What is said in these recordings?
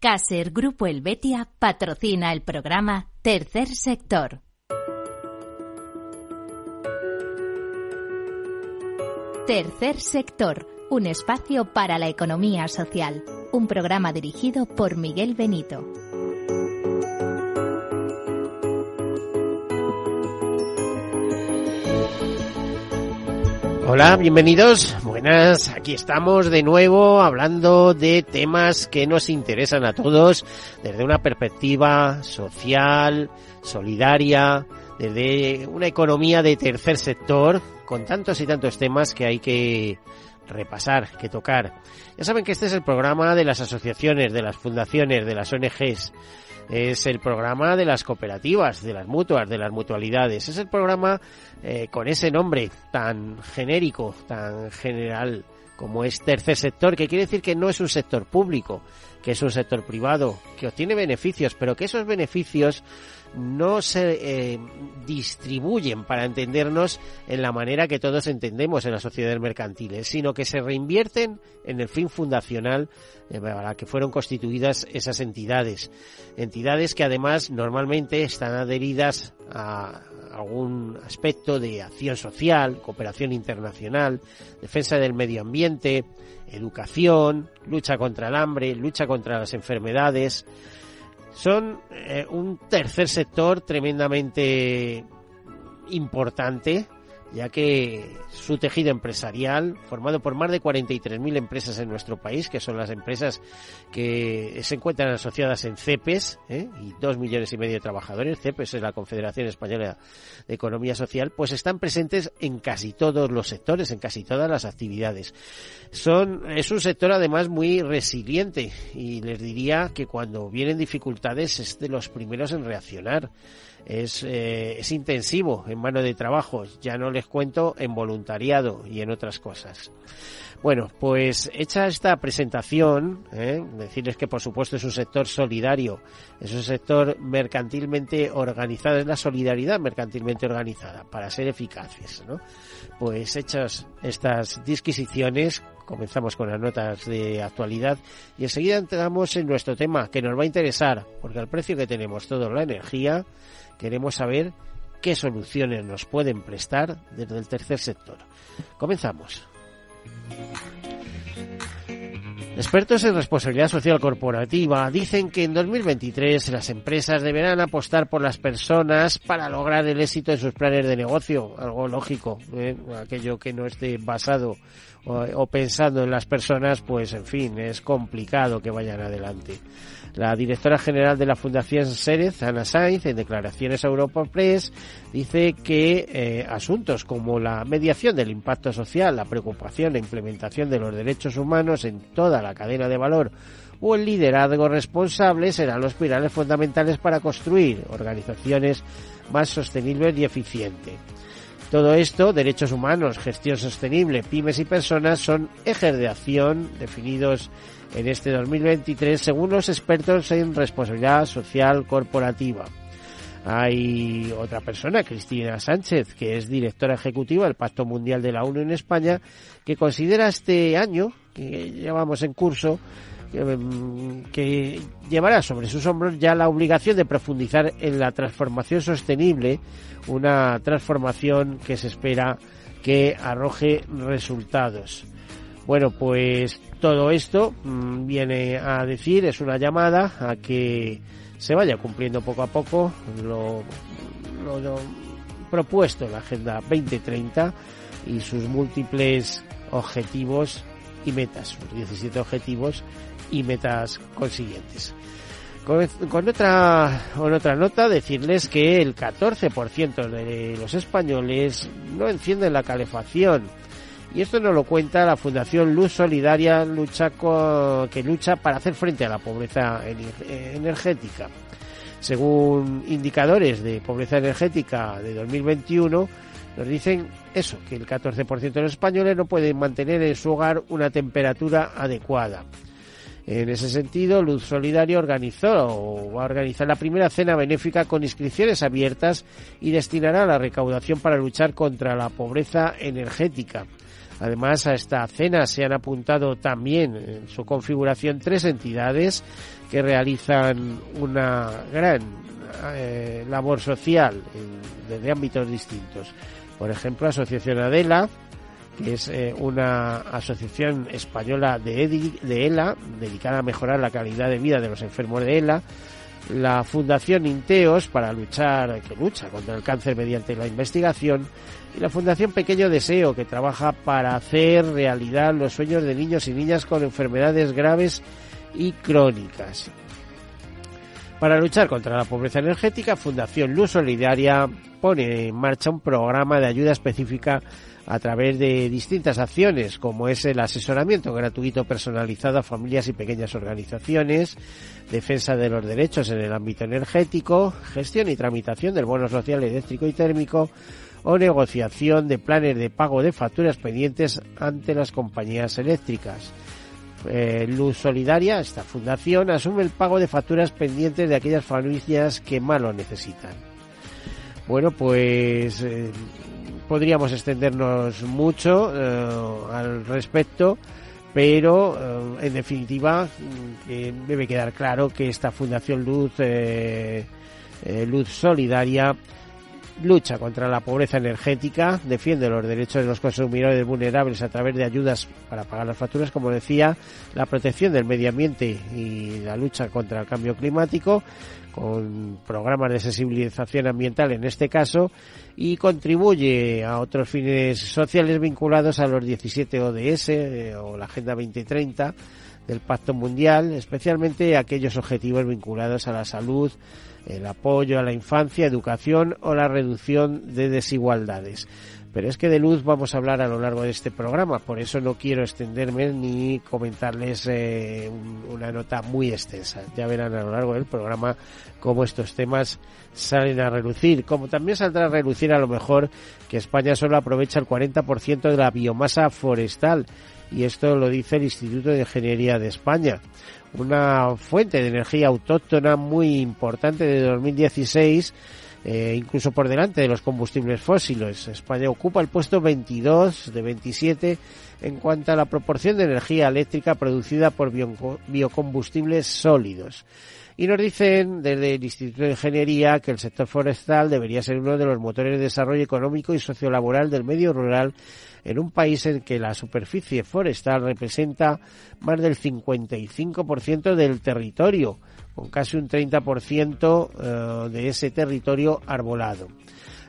Caser Grupo Helvetia patrocina el programa Tercer Sector. Tercer Sector, un espacio para la economía social. Un programa dirigido por Miguel Benito. Hola, bienvenidos, buenas, aquí estamos de nuevo hablando de temas que nos interesan a todos desde una perspectiva social, solidaria, desde una economía de tercer sector, con tantos y tantos temas que hay que repasar, que tocar. Ya saben que este es el programa de las asociaciones, de las fundaciones, de las ONGs. Es el programa de las cooperativas, de las mutuas, de las mutualidades. Es el programa con ese nombre tan genérico, tan general, como es tercer sector, que quiere decir que no es un sector público, que es un sector privado, que obtiene beneficios, pero que esos beneficios no se distribuyen, para entendernos, en la manera que todos entendemos en las sociedades mercantiles, sino que se reinvierten en el fin fundacional para la que fueron constituidas esas entidades. Entidades que además normalmente están adheridas a algún aspecto de acción social, cooperación internacional, defensa del medio ambiente, educación, lucha contra el hambre, lucha contra las enfermedades. Son un tercer sector tremendamente importante, ya que su tejido empresarial, formado por más de 43.000 empresas en nuestro país, que son las empresas que se encuentran asociadas en CEPES, y 2,5 millones de trabajadores, CEPES es la Confederación Española de Economía Social, pues están presentes en casi todos los sectores, en casi todas las actividades. Es un sector además muy resiliente, y les diría que cuando vienen dificultades es de los primeros en reaccionar. Es intensivo en mano de trabajo, ya no les cuento en voluntariado y en otras cosas. Bueno, pues hecha esta presentación, decirles que por supuesto es un sector solidario, es un sector mercantilmente organizado, es la solidaridad mercantilmente organizada, para ser eficaces, ¿no? Pues hechas estas disquisiciones, comenzamos con las notas de actualidad y enseguida entramos en nuestro tema que nos va a interesar, porque al precio que tenemos todos la energía, queremos saber qué soluciones nos pueden prestar desde el tercer sector. Comenzamos. Expertos en responsabilidad social corporativa dicen que en 2023 las empresas deberán apostar por las personas para lograr el éxito en sus planes de negocio. Algo lógico, aquello que no esté basado o pensando en las personas, pues en fin, es complicado que vayan adelante. La directora general de la Fundación Ceres, Ana Sainz, en declaraciones a Europa Press, dice que asuntos como la mediación del impacto social, la preocupación e implementación de los derechos humanos en toda la cadena de valor o el liderazgo responsable serán los pilares fundamentales para construir organizaciones más sostenibles y eficientes. Todo esto, derechos humanos, gestión sostenible, pymes y personas, son ejes de acción definidos en este 2023 según los expertos en responsabilidad social corporativa. Hay otra persona, Cristina Sánchez, que es directora ejecutiva del Pacto Mundial de la ONU en España, que considera este año, que llevamos en curso, que llevará sobre sus hombros ya la obligación de profundizar en la transformación sostenible, una transformación que se espera que arroje resultados. Bueno, pues todo esto viene a decir, es una llamada a que se vaya cumpliendo poco a poco lo propuesto en la Agenda 2030 y sus múltiples objetivos y metas, sus 17 objetivos y metas consiguientes. Con otra nota, decirles que el 14% de los españoles no encienden la calefacción, y esto nos lo cuenta la Fundación Luz Solidaria, que lucha para hacer frente a la pobreza energética. Según indicadores de pobreza energética de 2021, nos dicen eso, que el 14% de los españoles no pueden mantener en su hogar una temperatura adecuada. En ese sentido, Luz Solidaria va a organizar la primera cena benéfica con inscripciones abiertas y destinará la recaudación para luchar contra la pobreza energética. Además, a esta cena se han apuntado también en su configuración tres entidades que realizan una gran labor social desde ámbitos distintos. Por ejemplo, Asociación Adela, que es una asociación española de ELA, dedicada a mejorar la calidad de vida de los enfermos de ELA. La Fundación Inteos, que lucha contra el cáncer mediante la investigación, y la Fundación Pequeño Deseo, que trabaja para hacer realidad los sueños de niños y niñas con enfermedades graves y crónicas. Para luchar contra la pobreza energética, Fundación Luz Solidaria pone en marcha un programa de ayuda específica a través de distintas acciones, como es el asesoramiento gratuito personalizado a familias y pequeñas organizaciones, defensa de los derechos en el ámbito energético, gestión y tramitación del bono social eléctrico y térmico o negociación de planes de pago de facturas pendientes ante las compañías eléctricas. Luz Solidaria, esta fundación, asume el pago de facturas pendientes de aquellas familias que más lo necesitan. Bueno, pues podríamos extendernos mucho al respecto, pero en definitiva debe quedar claro que esta Fundación Luz Solidaria lucha contra la pobreza energética, defiende los derechos de los consumidores vulnerables a través de ayudas para pagar las facturas, como decía, la protección del medio ambiente y la lucha contra el cambio climático, con programas de sensibilización ambiental en este caso, y contribuye a otros fines sociales vinculados a los 17 ODS o la Agenda 2030 del Pacto Mundial, especialmente aquellos objetivos vinculados a la salud, el apoyo a la infancia, educación o la reducción de desigualdades. Pero es que de luz vamos a hablar a lo largo de este programa, por eso no quiero extenderme ni comentarles una nota muy extensa. Ya verán a lo largo del programa cómo estos temas salen a relucir, como también saldrá a relucir a lo mejor que España solo aprovecha el 40% de la biomasa forestal, y esto lo dice el Instituto de Ingeniería de España. Una fuente de energía autóctona muy importante de 2016, incluso por delante de los combustibles fósiles. España ocupa el puesto 22 de 27 en cuanto a la proporción de energía eléctrica producida por biocombustibles sólidos. Y nos dicen desde el Instituto de Ingeniería que el sector forestal debería ser uno de los motores de desarrollo económico y sociolaboral del medio rural en un país en que la superficie forestal representa más del 55% del territorio, con casi un 30% de ese territorio arbolado.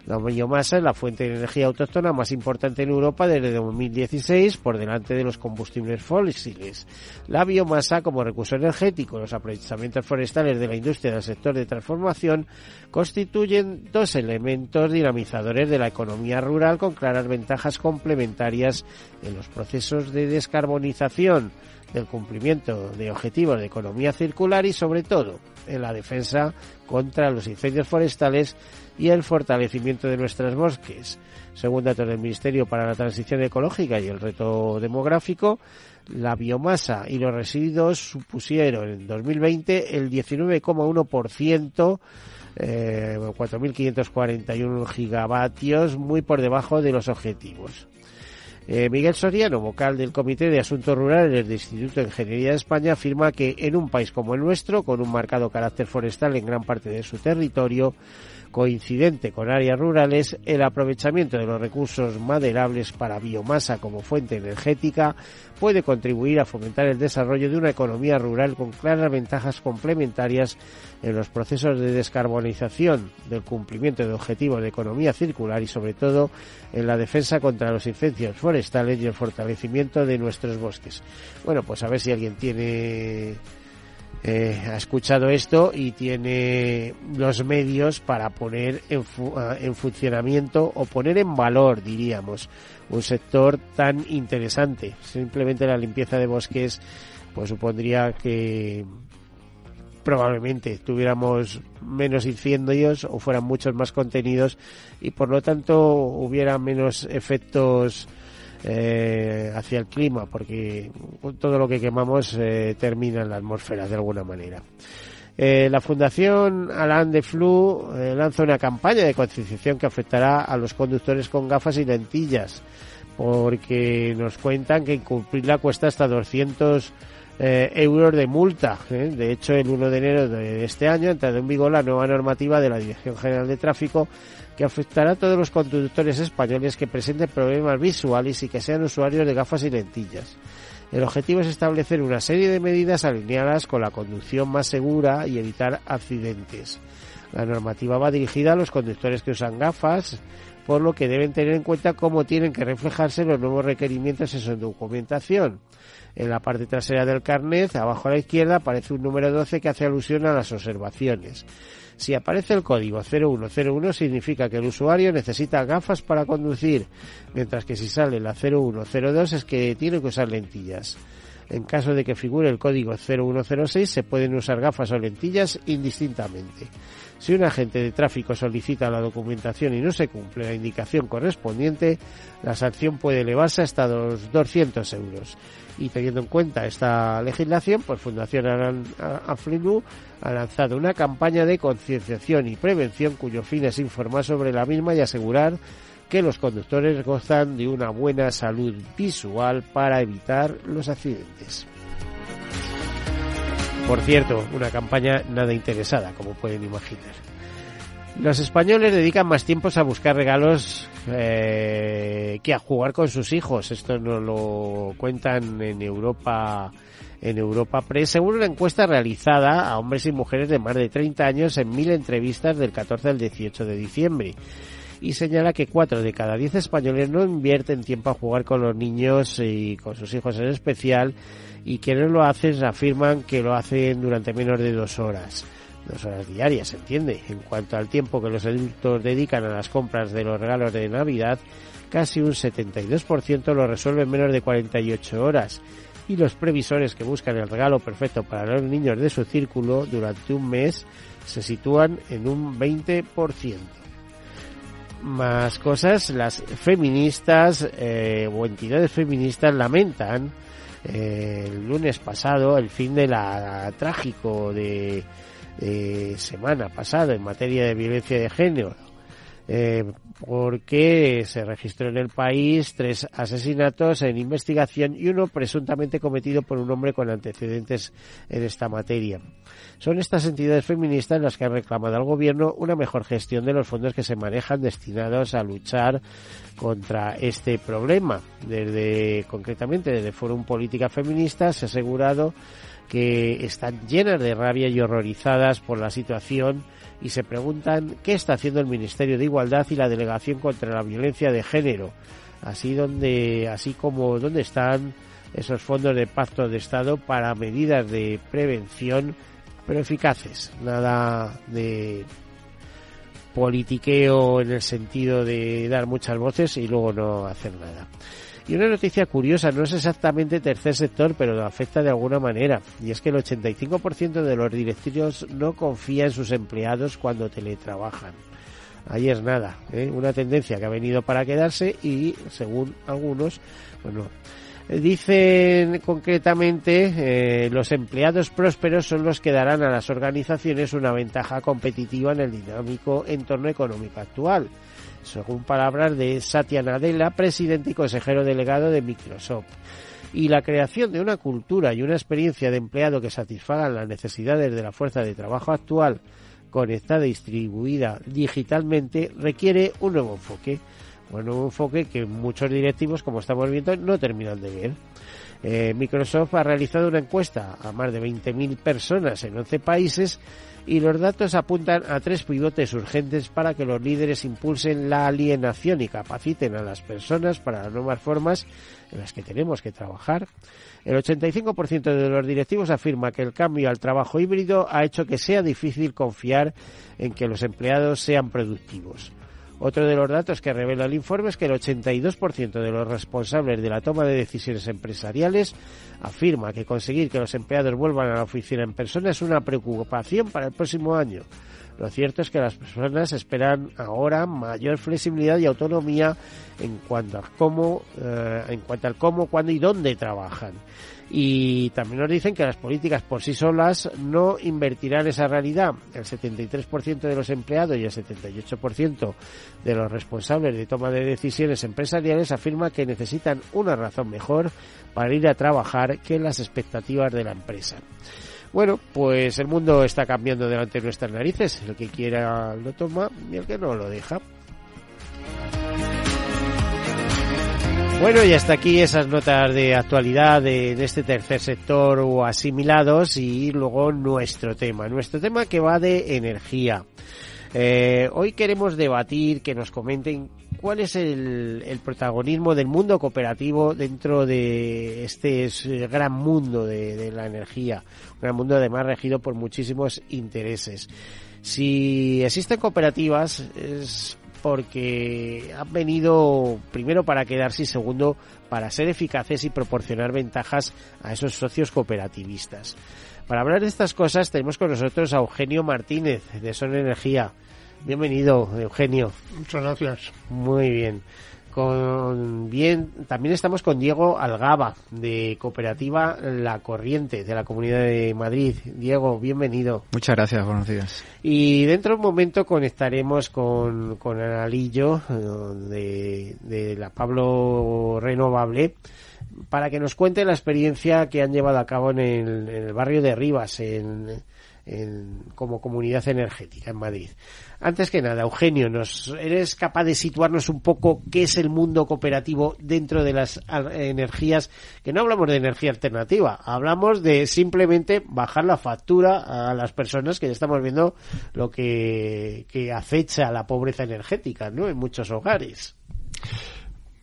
La biomasa es la fuente de energía autóctona más importante en Europa desde 2016, por delante de los combustibles fósiles. La biomasa como recurso energético, los aprovechamientos forestales de la industria del sector de transformación constituyen dos elementos dinamizadores de la economía rural con claras ventajas complementarias en los procesos de descarbonización, del cumplimiento de objetivos de economía circular y, sobre todo, en la defensa contra los incendios forestales y el fortalecimiento de nuestros bosques. Según datos del Ministerio para la Transición Ecológica y el Reto Demográfico, la biomasa y los residuos supusieron en 2020 el 19,1%, 4.541 gigavatios, muy por debajo de los objetivos. Miguel Soriano, vocal del Comité de Asuntos Rurales del Instituto de Ingeniería de España, afirma que en un país como el nuestro, con un marcado carácter forestal en gran parte de su territorio, coincidente con áreas rurales, el aprovechamiento de los recursos maderables para biomasa como fuente energética puede contribuir a fomentar el desarrollo de una economía rural con claras ventajas complementarias en los procesos de descarbonización, del cumplimiento de objetivos de economía circular y, sobre todo, en la defensa contra los incendios forestales y el fortalecimiento de nuestros bosques. Bueno, pues a ver si alguien tiene ha escuchado esto y tiene los medios para poner en funcionamiento o poner en valor, diríamos, un sector tan interesante. Simplemente la limpieza de bosques pues supondría que probablemente tuviéramos menos incendios o fueran muchos más contenidos y por lo tanto hubiera menos efectos hacia el clima, porque todo lo que quemamos termina en la atmósfera de alguna manera. La Fundación Alain Afflelou lanza una campaña de concienciación que afectará a los conductores con gafas y lentillas porque nos cuentan que incumplirla cuesta hasta 200 euros de multa. De hecho, el 1 de enero de este año entrará en vigor la nueva normativa de la Dirección General de Tráfico que afectará a todos los conductores españoles que presenten problemas visuales y que sean usuarios de gafas y lentillas. El objetivo es establecer una serie de medidas alineadas con la conducción más segura y evitar accidentes. La normativa va dirigida a los conductores que usan gafas, por lo que deben tener en cuenta cómo tienen que reflejarse los nuevos requerimientos en su documentación. En la parte trasera del carnet, abajo a la izquierda, aparece un número 12 que hace alusión a las observaciones. Si aparece el código 0101, significa que el usuario necesita gafas para conducir, mientras que si sale la 0102 es que tiene que usar lentillas. En caso de que figure el código 0106, se pueden usar gafas o lentillas indistintamente. Si un agente de tráfico solicita la documentación y no se cumple la indicación correspondiente, la sanción puede elevarse hasta los 200 euros. Y teniendo en cuenta esta legislación, pues Fundación Alain Afflelou ha lanzado una campaña de concienciación y prevención cuyo fin es informar sobre la misma y asegurar que los conductores gozan de una buena salud visual para evitar los accidentes. Por cierto, una campaña nada interesada, como pueden imaginar. Los españoles dedican más tiempo a buscar regalos que a jugar con sus hijos. Esto nos lo cuentan en Europa Press, según una encuesta realizada a hombres y mujeres de más de 30 años en 1.000 entrevistas del 14 al 18 de diciembre. Y señala que 4 de cada 10 españoles no invierten tiempo a jugar con los niños y con sus hijos en especial, y quienes lo hacen afirman que lo hacen durante menos de 2 horas. 2 horas diarias, se entiende. En cuanto al tiempo que los adultos dedican a las compras de los regalos de Navidad, casi un 72% lo resuelve en menos de 48 horas. Y los previsores que buscan el regalo perfecto para los niños de su círculo durante un mes se sitúan en un 20%. Más cosas, las feministas o entidades feministas lamentan el lunes pasado el fin de la trágico de semana pasada en materia de violencia de género, porque se registró en el país 3 asesinatos en investigación y uno presuntamente cometido por un hombre con antecedentes en esta materia. Son estas entidades feministas las que han reclamado al gobierno una mejor gestión de los fondos que se manejan destinados a luchar contra este problema. Concretamente desde Fórum Política Feminista se ha asegurado que están llenas de rabia y horrorizadas por la situación y se preguntan qué está haciendo el Ministerio de Igualdad y la Delegación contra la Violencia de Género, así como dónde están esos fondos de pacto de Estado para medidas de prevención pero eficaces. Nada de politiqueo en el sentido de dar muchas voces y luego no hacer nada. Y una noticia curiosa, no es exactamente tercer sector, pero lo afecta de alguna manera, y es que el 85% de los directorios no confía en sus empleados cuando teletrabajan. Ahí es nada, una tendencia que ha venido para quedarse y, según algunos, bueno, dicen concretamente, los empleados prósperos son los que darán a las organizaciones una ventaja competitiva en el dinámico entorno económico actual, según palabras de Satya Nadella, presidente y consejero delegado de Microsoft. Y la creación de una cultura y una experiencia de empleado que satisfagan las necesidades de la fuerza de trabajo actual, conectada y distribuida digitalmente, requiere un nuevo enfoque. Un nuevo enfoque que muchos directivos, como estamos viendo, no terminan de ver. Microsoft ha realizado una encuesta a más de 20.000 personas en 11 países y los datos apuntan a 3 pivotes urgentes para que los líderes impulsen la alienación y capaciten a las personas para las nuevas formas en las que tenemos que trabajar. El 85% de los directivos afirma que el cambio al trabajo híbrido ha hecho que sea difícil confiar en que los empleados sean productivos. Otro de los datos que revela el informe es que el 82% de los responsables de la toma de decisiones empresariales afirma que conseguir que los empleados vuelvan a la oficina en persona es una preocupación para el próximo año. Lo cierto es que las personas esperan ahora mayor flexibilidad y autonomía en cuanto al cómo, cuándo y dónde trabajan. Y también nos dicen que las políticas por sí solas no invertirán esa realidad. El 73% de los empleados y el 78% de los responsables de toma de decisiones empresariales afirma que necesitan una razón mejor para ir a trabajar que las expectativas de la empresa. Bueno, pues el mundo está cambiando delante de nuestras narices. El que quiera lo toma y el que no lo deja. Bueno, y hasta aquí esas notas de actualidad de este tercer sector o asimilados, y luego nuestro tema que va de energía. Hoy queremos debatir, que nos comenten cuál es el protagonismo del mundo cooperativo dentro de este gran mundo de la energía, un gran mundo además regido por muchísimos intereses. Si existen cooperativas es porque han venido primero para quedarse y segundo para ser eficaces y proporcionar ventajas a esos socios cooperativistas. Para hablar de estas cosas tenemos con nosotros a Eugenio Martínez de Som Energia. Bienvenido, Eugenio. Muchas gracias. Muy bien. También estamos con Diego Algaba de Cooperativa La Corriente de la Comunidad de Madrid. Diego, bienvenido. Muchas gracias, buenos días. Y dentro de un momento conectaremos con Ana Lillo de la Pablo Renovable para que nos cuente la experiencia que han llevado a cabo en el barrio de Rivas como comunidad energética en Madrid. Antes que nada, Eugenio, ¿eres capaz de situarnos un poco qué es el mundo cooperativo dentro de las energías? Que no hablamos de energía alternativa, hablamos de simplemente bajar la factura a las personas, que ya estamos viendo lo que acecha la pobreza energética, ¿no?, en muchos hogares.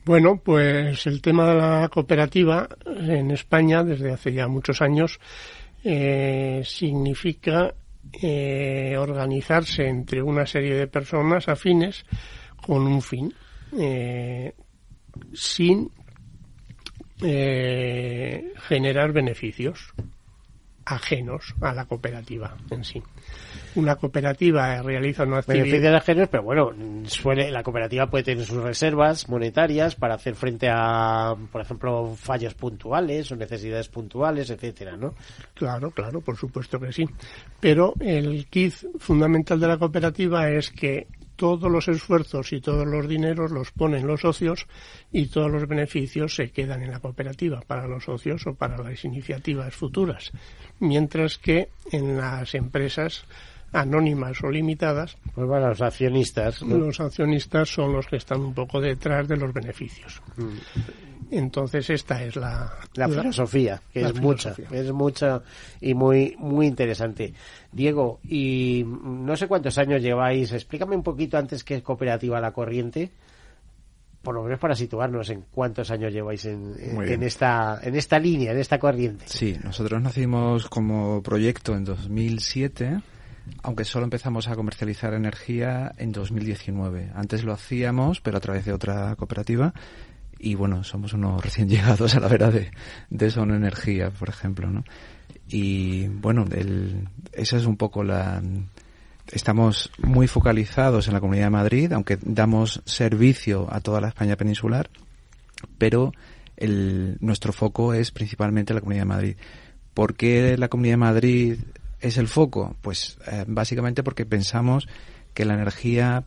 Bueno, pues el tema de la cooperativa en España desde hace ya muchos años significa organizarse entre una serie de personas afines con un fin, sin generar beneficios ajenos a la cooperativa en sí. Una cooperativa realiza una actividad... Beneficios ajenos, pero bueno, la cooperativa puede tener sus reservas monetarias para hacer frente a, por ejemplo, fallas puntuales o necesidades puntuales, etcétera, ¿no? Claro, por supuesto que sí. Pero el kit fundamental de la cooperativa es que todos los esfuerzos y todos los dineros los ponen los socios y todos los beneficios se quedan en la cooperativa para los socios o para las iniciativas futuras. Mientras que en las empresas anónimas o limitadas, pues van los accionistas, ¿no? Los accionistas son los que están un poco detrás de los beneficios. Entonces esta es la filosofía, que la es mucha y muy muy interesante. Diego, y no sé cuántos años lleváis, explícame un poquito antes qué es Cooperativa La Corriente, por lo menos para situarnos en cuántos años lleváis en esta línea, en esta corriente. Sí, nosotros nacimos como proyecto en 2007, aunque solo empezamos a comercializar energía en 2019. Antes lo hacíamos, pero a través de otra cooperativa. Y bueno, somos unos recién llegados a la vera de Som Energia, por ejemplo, ¿no? Y bueno, esa es un poco la... Estamos muy focalizados en la Comunidad de Madrid, aunque damos servicio a toda la España peninsular, pero nuestro foco es principalmente la Comunidad de Madrid. ¿Por qué la Comunidad de Madrid es el foco? Pues básicamente porque pensamos que la energía...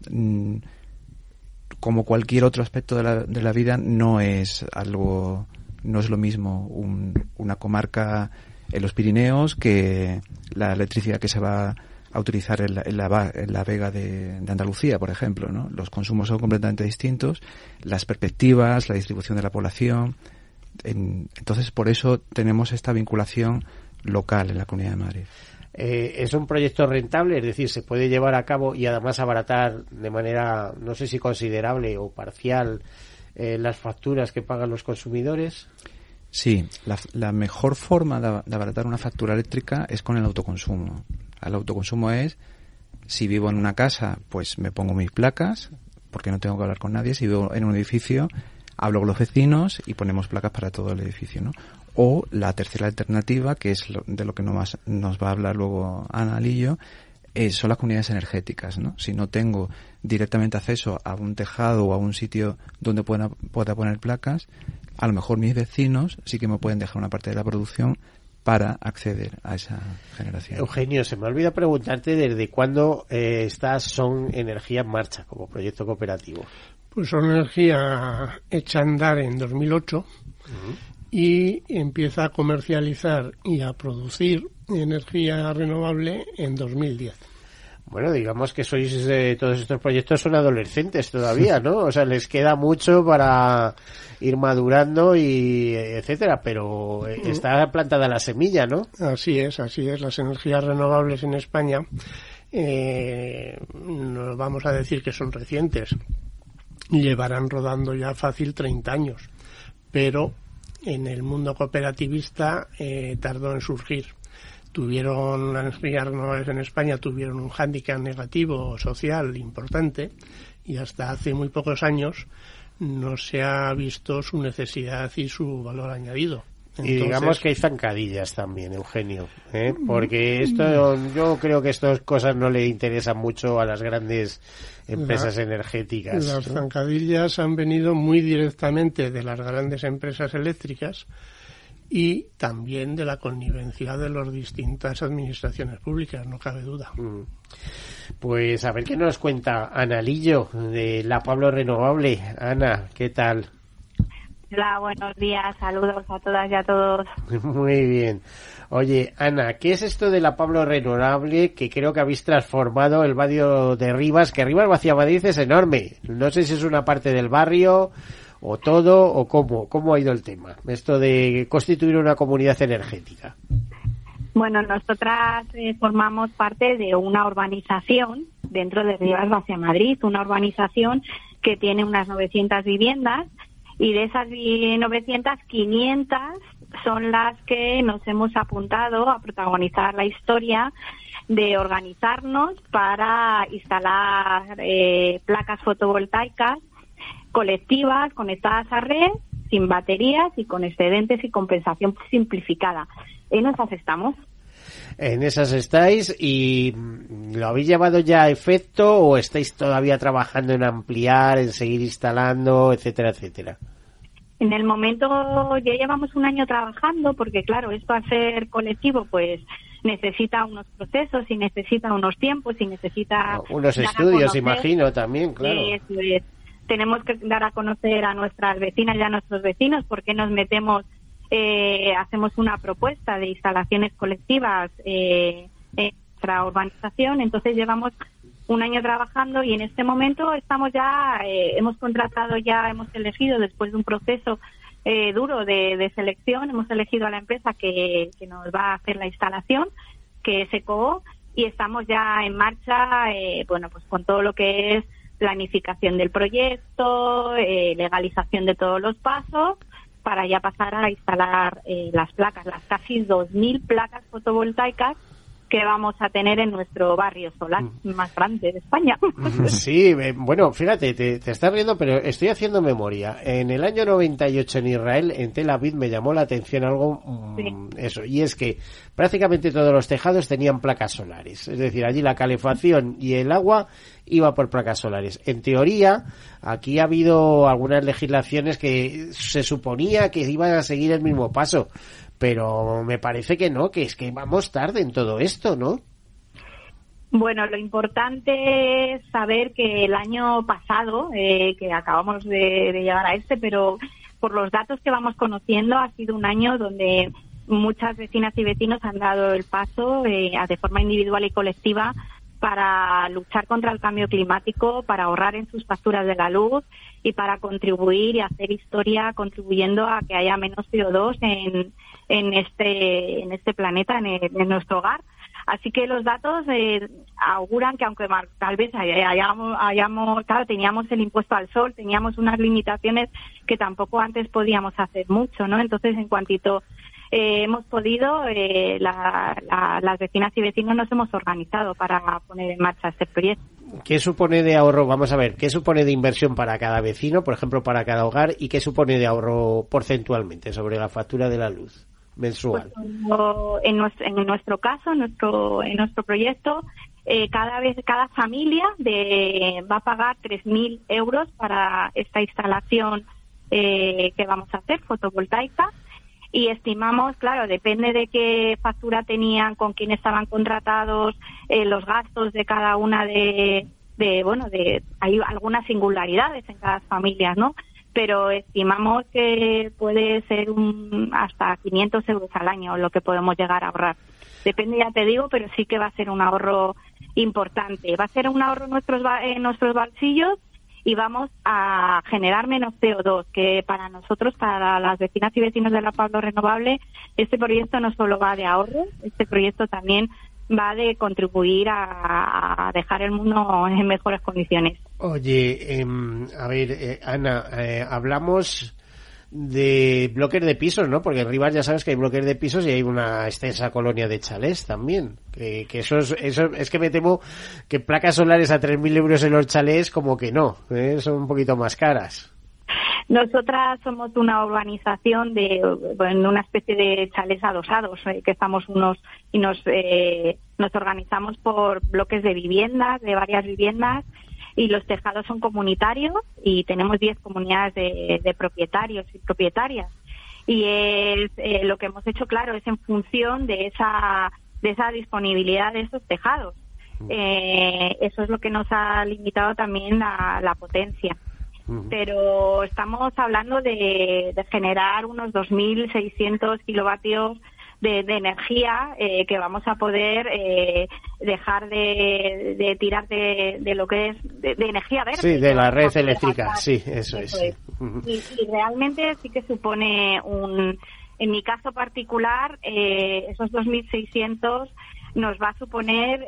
como cualquier otro aspecto de la vida, no es lo mismo una comarca en los Pirineos que la electricidad que se va a utilizar en la Vega de Andalucía, por ejemplo, ¿no? Los consumos son completamente distintos, las perspectivas, la distribución de la población. Entonces, por eso tenemos esta vinculación local en la Comunidad de Madrid. Es un proyecto rentable, es decir, se puede llevar a cabo y además abaratar de manera, no sé si considerable o parcial, las facturas que pagan los consumidores. Sí, la mejor forma de abaratar una factura eléctrica es con el autoconsumo. El autoconsumo es, si vivo en una casa, pues me pongo mis placas, porque no tengo que hablar con nadie. Si vivo en un edificio, hablo con los vecinos y ponemos placas para todo el edificio, ¿no? O la tercera alternativa, que es de lo que nos va a hablar luego Ana Lillo, son las comunidades energéticas, ¿no? Si no tengo directamente acceso a un tejado o a un sitio donde pueda poner placas, a lo mejor mis vecinos sí que me pueden dejar una parte de la producción para acceder a esa generación. Eugenio, se me ha olvidado preguntarte desde cuándo está Som Energia en marcha como proyecto cooperativo. Pues Som Energia echa a andar en 2008 y empieza a comercializar y a producir energía renovable en 2010. Bueno, digamos que sois todos estos proyectos son adolescentes todavía, ¿no? O sea, les queda mucho para ir madurando y etcétera, pero está plantada la semilla, ¿no? Así es, las energías renovables en España no vamos a decir que son recientes. Llevarán rodando ya fácil 30 años, pero en el mundo cooperativista tardó en surgir. Tuvieron las energías renovables en España, tuvieron un hándicap negativo social importante y hasta hace muy pocos años no se ha visto su necesidad y su valor añadido. Entonces, y digamos que hay zancadillas también, Eugenio, ¿eh? Porque esto, yo creo que estas cosas no le interesan mucho a las grandes empresas energéticas. Las zancadillas han venido muy directamente de las grandes empresas eléctricas y también de la connivencia de las distintas administraciones públicas, no cabe duda. Pues a ver qué nos cuenta Ana Lillo de La Palma Renovable. Ana, ¿qué tal? Hola, buenos días, saludos a todas y a todos. Muy bien. Oye, Ana, ¿qué es esto de La Palma Renovable? Que creo que habéis transformado el barrio de Rivas, que Rivas-Vaciamadrid es enorme. No sé si es una parte del barrio o todo, o cómo ha ido el tema, esto de constituir una comunidad energética. Bueno, nosotras formamos parte de una urbanización dentro de Rivas-Vaciamadrid, una urbanización que tiene unas 900 viviendas, y de esas 900, 500 son las que nos hemos apuntado a protagonizar la historia de organizarnos para instalar placas fotovoltaicas colectivas conectadas a red, sin baterías y con excedentes y compensación simplificada. En esas estamos. En esas estáis, y ¿lo habéis llevado ya a efecto o estáis todavía trabajando en ampliar, en seguir instalando, etcétera, etcétera? En el momento ya llevamos un año trabajando porque, claro, esto a ser colectivo, pues necesita unos procesos y necesita unos tiempos y necesita... Unos estudios, imagino, también, claro. Eso es. Tenemos que dar a conocer a nuestras vecinas y a nuestros vecinos porque nos metemos, hacemos una propuesta de instalaciones colectivas en nuestra urbanización. Entonces llevamos un año trabajando y en este momento estamos ya, hemos contratado ya, hemos elegido después de un proceso duro de selección, hemos elegido a la empresa que nos va a hacer la instalación, que es ECO, y estamos ya en marcha, bueno, pues con todo lo que es planificación del proyecto, legalización de todos los pasos, para ya pasar a instalar las placas, las casi 2.000 placas fotovoltaicas que vamos a tener en nuestro barrio solar más grande de España. Sí, bueno, fíjate, te estás riendo, pero estoy haciendo memoria. En el año 98 en Israel, en Tel Aviv, me llamó la atención algo, eso, y es que prácticamente todos los tejados tenían placas solares. Es decir, allí la calefacción y el agua iba por placas solares. En teoría, aquí ha habido algunas legislaciones que se suponía que iban a seguir el mismo paso, pero me parece que no, que es que vamos tarde en todo esto, ¿no? Bueno, lo importante es saber que el año pasado, que acabamos de llegar a este, pero por los datos que vamos conociendo, ha sido un año donde muchas vecinas y vecinos han dado el paso de forma individual y colectiva para luchar contra el cambio climático, para ahorrar en sus facturas de la luz y para contribuir y hacer historia contribuyendo a que haya menos CO2 en este planeta, en nuestro hogar. Así que los datos auguran que aunque tal vez hayamos, teníamos el impuesto al sol, teníamos unas limitaciones que tampoco antes podíamos hacer mucho, ¿no? Entonces, en cuantito hemos podido, las vecinas y vecinos nos hemos organizado para poner en marcha este proyecto. ¿Qué supone de ahorro? Vamos a ver, ¿qué supone de inversión para cada vecino, por ejemplo, para cada hogar? ¿Y qué supone de ahorro porcentualmente sobre la factura de la luz mensual? Pues, en nuestro proyecto, cada familia va a pagar 3.000 euros para esta instalación que vamos a hacer, fotovoltaica, y estimamos, claro, depende de qué factura tenían, con quién estaban contratados, los gastos de cada una de hay algunas singularidades en cada familia, ¿no? Pero estimamos que puede ser hasta 500 euros al año lo que podemos llegar a ahorrar. Depende, ya te digo, pero sí que va a ser un ahorro importante. Va a ser un ahorro en nuestros bolsillos y vamos a generar menos CO2, que para nosotros, para las vecinas y vecinos de la Pablo Renovable, este proyecto no solo va de ahorro, este proyecto también va de contribuir a dejar el mundo en mejores condiciones. Oye, a ver, Ana, hablamos de bloques de pisos, ¿no? Porque en Rivas ya sabes que hay bloques de pisos y hay una extensa colonia de chalés también. Que eso es que me temo que placas solares a 3.000 euros en los chalés como que no, son un poquito más caras. Nosotras somos una urbanización de una especie de chalés adosados, que estamos nos organizamos por bloques de viviendas, de varias viviendas, y los tejados son comunitarios y tenemos 10 comunidades de propietarios y propietarias. Y es lo que hemos hecho, claro, es en función de esa disponibilidad de esos tejados. Eso es lo que nos ha limitado también la potencia. Pero estamos hablando de generar unos 2.600 kilovatios de energía que vamos a poder dejar de tirar de lo que es de energía verde. Sí, de la red eléctrica, sí, eso es. Sí. Y realmente sí que supone en mi caso particular, esos 2.600 nos va a suponer,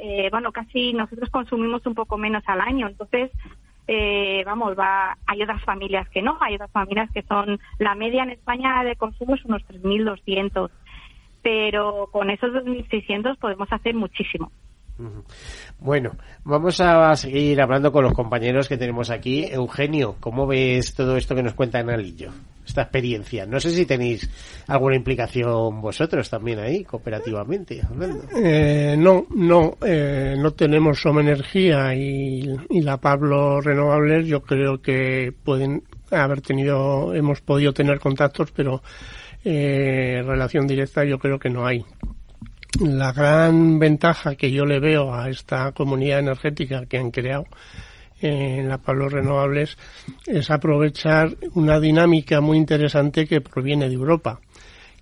casi nosotros consumimos un poco menos al año, entonces... hay otras familias que no, hay otras familias que son, la media en España de consumo es unos 3.200, pero con esos 2.600 podemos hacer muchísimo. Bueno, vamos a seguir hablando con los compañeros que tenemos aquí. Eugenio, ¿cómo ves todo esto que nos cuenta Ana Lillo? Esta experiencia. No sé si tenéis alguna implicación vosotros también ahí, cooperativamente hablando. No tenemos Som Energia y la Pablo Renovables. Yo creo que hemos podido tener contactos, pero relación directa yo creo que no hay. La gran ventaja que yo le veo a esta comunidad energética que han creado en la Pablo Renovables es aprovechar una dinámica muy interesante que proviene de Europa,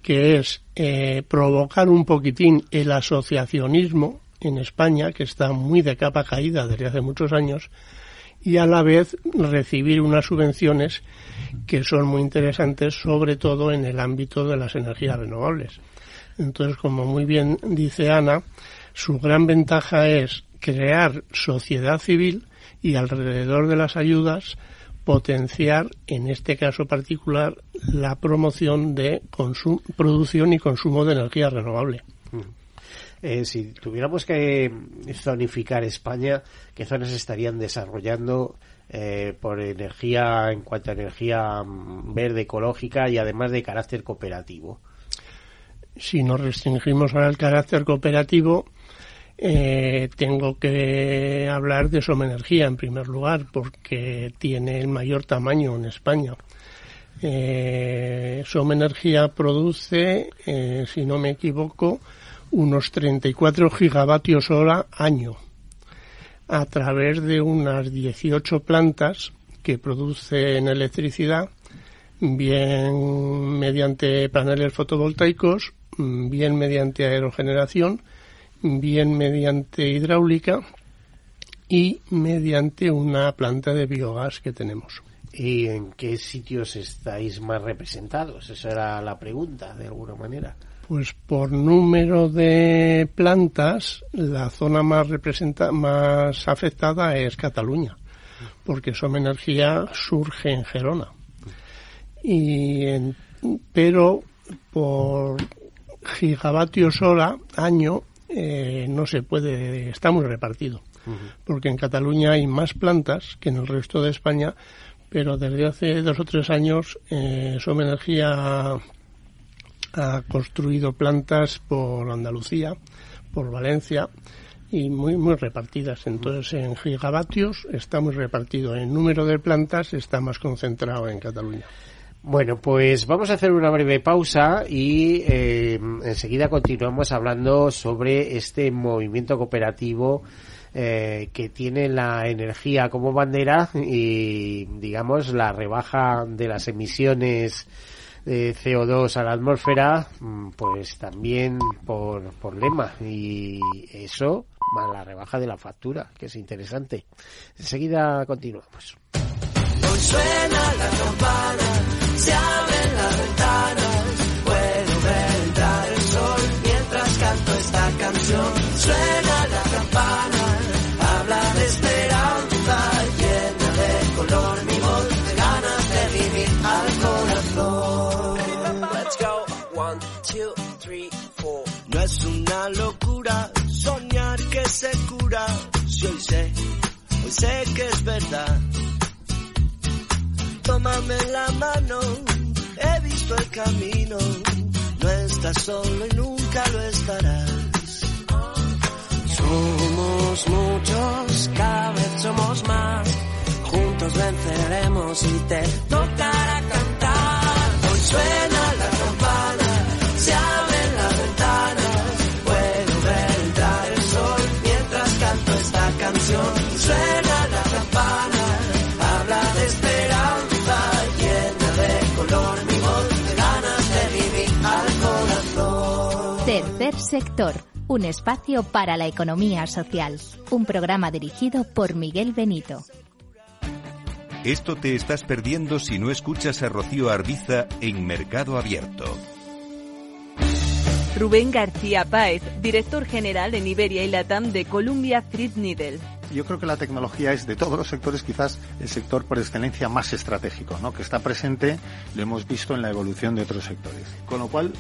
que es provocar un poquitín el asociacionismo en España, que está muy de capa caída desde hace muchos años, y a la vez recibir unas subvenciones que son muy interesantes, sobre todo en el ámbito de las energías renovables. Entonces, como muy bien dice Ana, su gran ventaja es crear sociedad civil y alrededor de las ayudas potenciar, en este caso particular, la promoción de producción y consumo de energía renovable. Si tuviéramos que zonificar España, ¿qué zonas estarían desarrollando por energía, en cuanto a energía verde, ecológica y además de carácter cooperativo? Si nos restringimos ahora al carácter cooperativo, tengo que hablar de Som Energia en primer lugar, porque tiene el mayor tamaño en España. Som Energia produce, si no me equivoco, unos 34 gigavatios hora año, a través de unas 18 plantas que producen electricidad, bien mediante paneles fotovoltaicos, bien mediante aerogeneración, bien mediante hidráulica y mediante una planta de biogás que tenemos. ¿Y en qué sitios estáis más representados? Esa era la pregunta, de alguna manera. Pues por número de plantas, la zona más afectada es Cataluña, porque Som Energia surge en Gerona. Pero por gigavatios hora año no se puede, está muy repartido, porque en Cataluña hay más plantas que en el resto de España, pero desde hace 2 o 3 años Som Energia ha construido plantas por Andalucía, por Valencia, y muy muy repartidas. Entonces, en gigavatios está muy repartido, en número de plantas está más concentrado en Cataluña. Bueno, pues vamos a hacer una breve pausa y enseguida continuamos hablando sobre este movimiento cooperativo que tiene la energía como bandera y, digamos, la rebaja de las emisiones de CO2 a la atmósfera, pues también por lema, y eso más la rebaja de la factura, que es interesante. Enseguida continuamos. Hoy suena la campana, se abren las ventanas, puedo ver entrar el sol mientras canto esta canción. Suena la campana, habla de esperanza, llena de color mi voz, de ganas de vivir al corazón. Let's go, 1, 2, 3, 4. No es una locura soñar que se cura, si hoy sé que es verdad. Tómame la mano, he visto el camino, no estás solo y nunca lo estarás. Somos muchos, cada vez somos más, juntos venceremos y te tocará cantar. Hoy suena la campana, se abren las ventanas, puedo ver entrar el sol mientras canto esta canción. Suena la campana, habla de esperanza, Sector, un espacio para la economía social, un programa dirigido por Miguel Benito. Esto te estás perdiendo si no escuchas a Rocío Arbiza en Mercado Abierto. Rubén García Páez, director general en Iberia y Latam de Columbia Threadneedle. Yo creo que la tecnología es, de todos los sectores, quizás el sector por excelencia más estratégico, ¿no? Que está presente, lo hemos visto en la evolución de otros sectores. Con lo cual,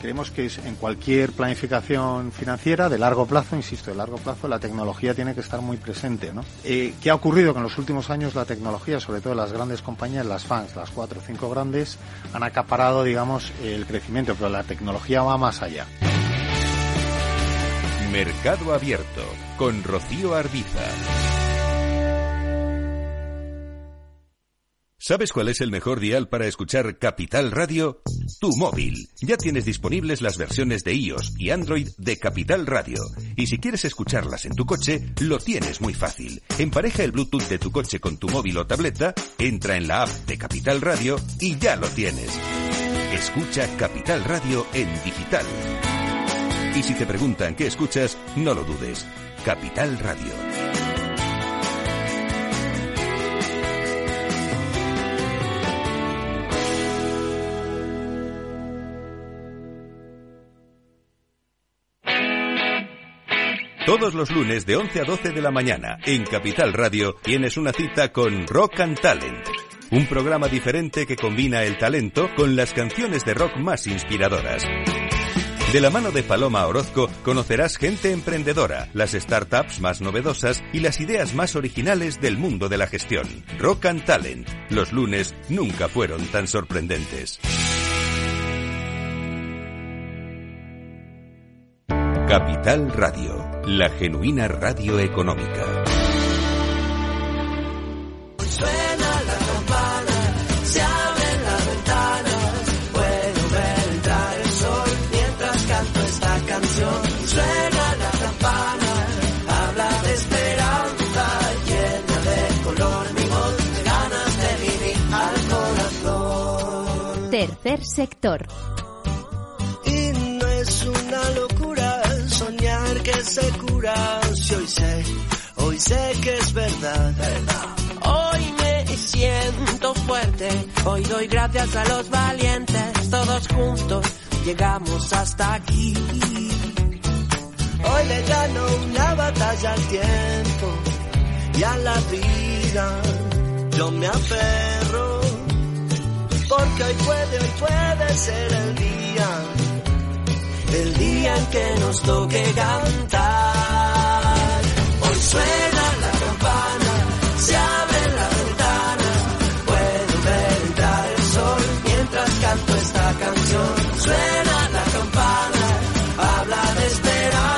creemos que en cualquier planificación financiera de largo plazo, insisto, de largo plazo, la tecnología tiene que estar muy presente, ¿no? ¿Qué ha ocurrido? Que en los últimos años la tecnología, sobre todo las grandes compañías, las FANGs, las 4 o 5 grandes, han acaparado, digamos, el crecimiento, pero la tecnología va más allá. Mercado Abierto, con Rocío Arbiza. ¿Sabes cuál es el mejor dial para escuchar Capital Radio? Tu móvil. Ya tienes disponibles las versiones de iOS y Android de Capital Radio. Y si quieres escucharlas en tu coche, lo tienes muy fácil. Empareja el Bluetooth de tu coche con tu móvil o tableta, entra en la app de Capital Radio y ya lo tienes. Escucha Capital Radio en digital. Y si te preguntan qué escuchas, no lo dudes. Capital Radio. Todos los lunes de 11 a 12 de la mañana, en Capital Radio, tienes una cita con Rock and Talent. Un programa diferente que combina el talento con las canciones de rock más inspiradoras. De la mano de Paloma Orozco conocerás gente emprendedora, las startups más novedosas y las ideas más originales del mundo de la gestión. Rock and Talent. Los lunes nunca fueron tan sorprendentes. Capital Radio, la genuina radio económica. Suena la campana, habla de esperanza, llena de color mi voz, de ganas de vivir al corazón. Tercer sector. Y no es una locura soñar que se cura, si hoy sé que es verdad, verdad. Hoy me siento fuerte, hoy doy gracias a los valientes, todos juntos llegamos hasta aquí. Hoy le gano una batalla al tiempo y a la vida yo me aferro, porque hoy puede ser el día en que nos toque cantar. Hoy suena la campana, se abre la ventana, puedo ver entrar el sol mientras canto esta canción. Suena la campana, habla de esperanza.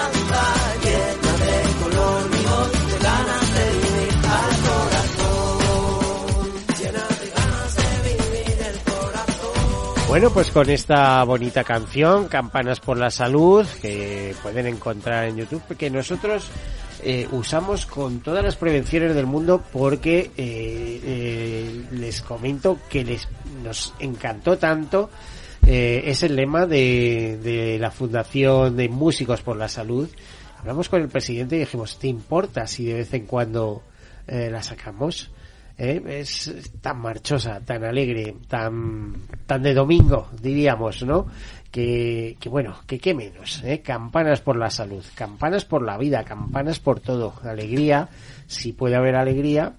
Bueno, pues con esta bonita canción, Campanas por la Salud, que pueden encontrar en YouTube, que nosotros usamos con todas las prevenciones del mundo, porque les comento que nos encantó tanto. Es el lema de la Fundación de Músicos por la Salud. Hablamos con el presidente y dijimos, ¿te importa si de vez en cuando la sacamos? Es tan marchosa, tan alegre, tan de domingo, diríamos, ¿no? Que bueno, que qué menos, Campanas por la salud, campanas por la vida, campanas por todo. Alegría, si puede haber alegría,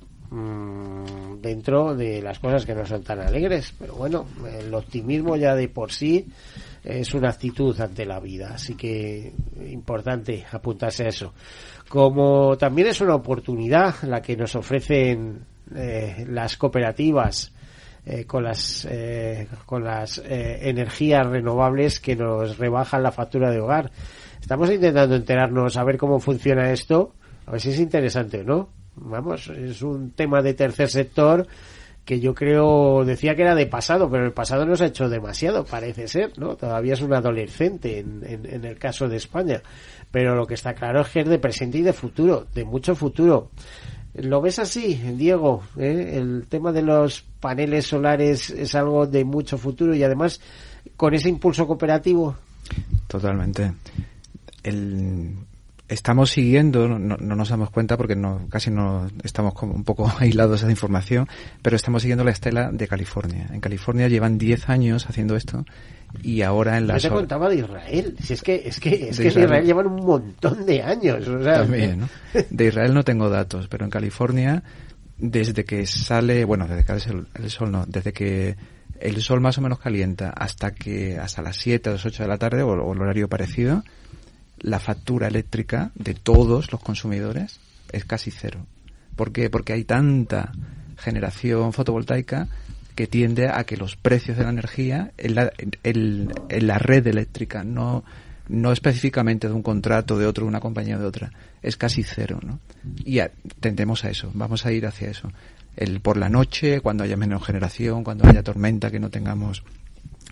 dentro de las cosas que no son tan alegres. Pero bueno, el optimismo ya de por sí es una actitud ante la vida, así que importante apuntarse a eso. Como también es una oportunidad la que nos ofrecen las cooperativas con las energías renovables, que nos rebajan la factura de hogar. Estamos intentando enterarnos a ver cómo funciona esto, a ver si es interesante o no. Vamos, es un tema de tercer sector que yo creo, decía que era de pasado, pero el pasado no se ha hecho demasiado, parece ser, ¿no? Todavía es un adolescente en el caso de España, pero lo que está claro es que es de presente y de futuro, de mucho futuro. ¿Lo ves así, Diego? El tema de los paneles solares es algo de mucho futuro y además con ese impulso cooperativo. Totalmente. Estamos siguiendo, no nos damos cuenta porque casi no estamos como un poco aislados de esa información, pero estamos siguiendo la estela de California. En California llevan 10 años haciendo esto y ahora en la... Yo te contaba de Israel, si es que en Israel llevan un montón de años. O sea. También, ¿no? De Israel no tengo datos, pero en California desde que el sol más o menos calienta hasta las 7 o las 8 de la tarde o el horario parecido, la factura eléctrica de todos los consumidores es casi cero. ¿Por qué? Porque hay tanta generación fotovoltaica que tiende a que los precios de la energía en la red eléctrica, no específicamente de un contrato, de otro, de una compañía, de otra, es casi cero, ¿no? Y tendemos a eso, vamos a ir hacia eso. Por la noche, cuando haya menos generación, cuando haya tormenta, que no tengamos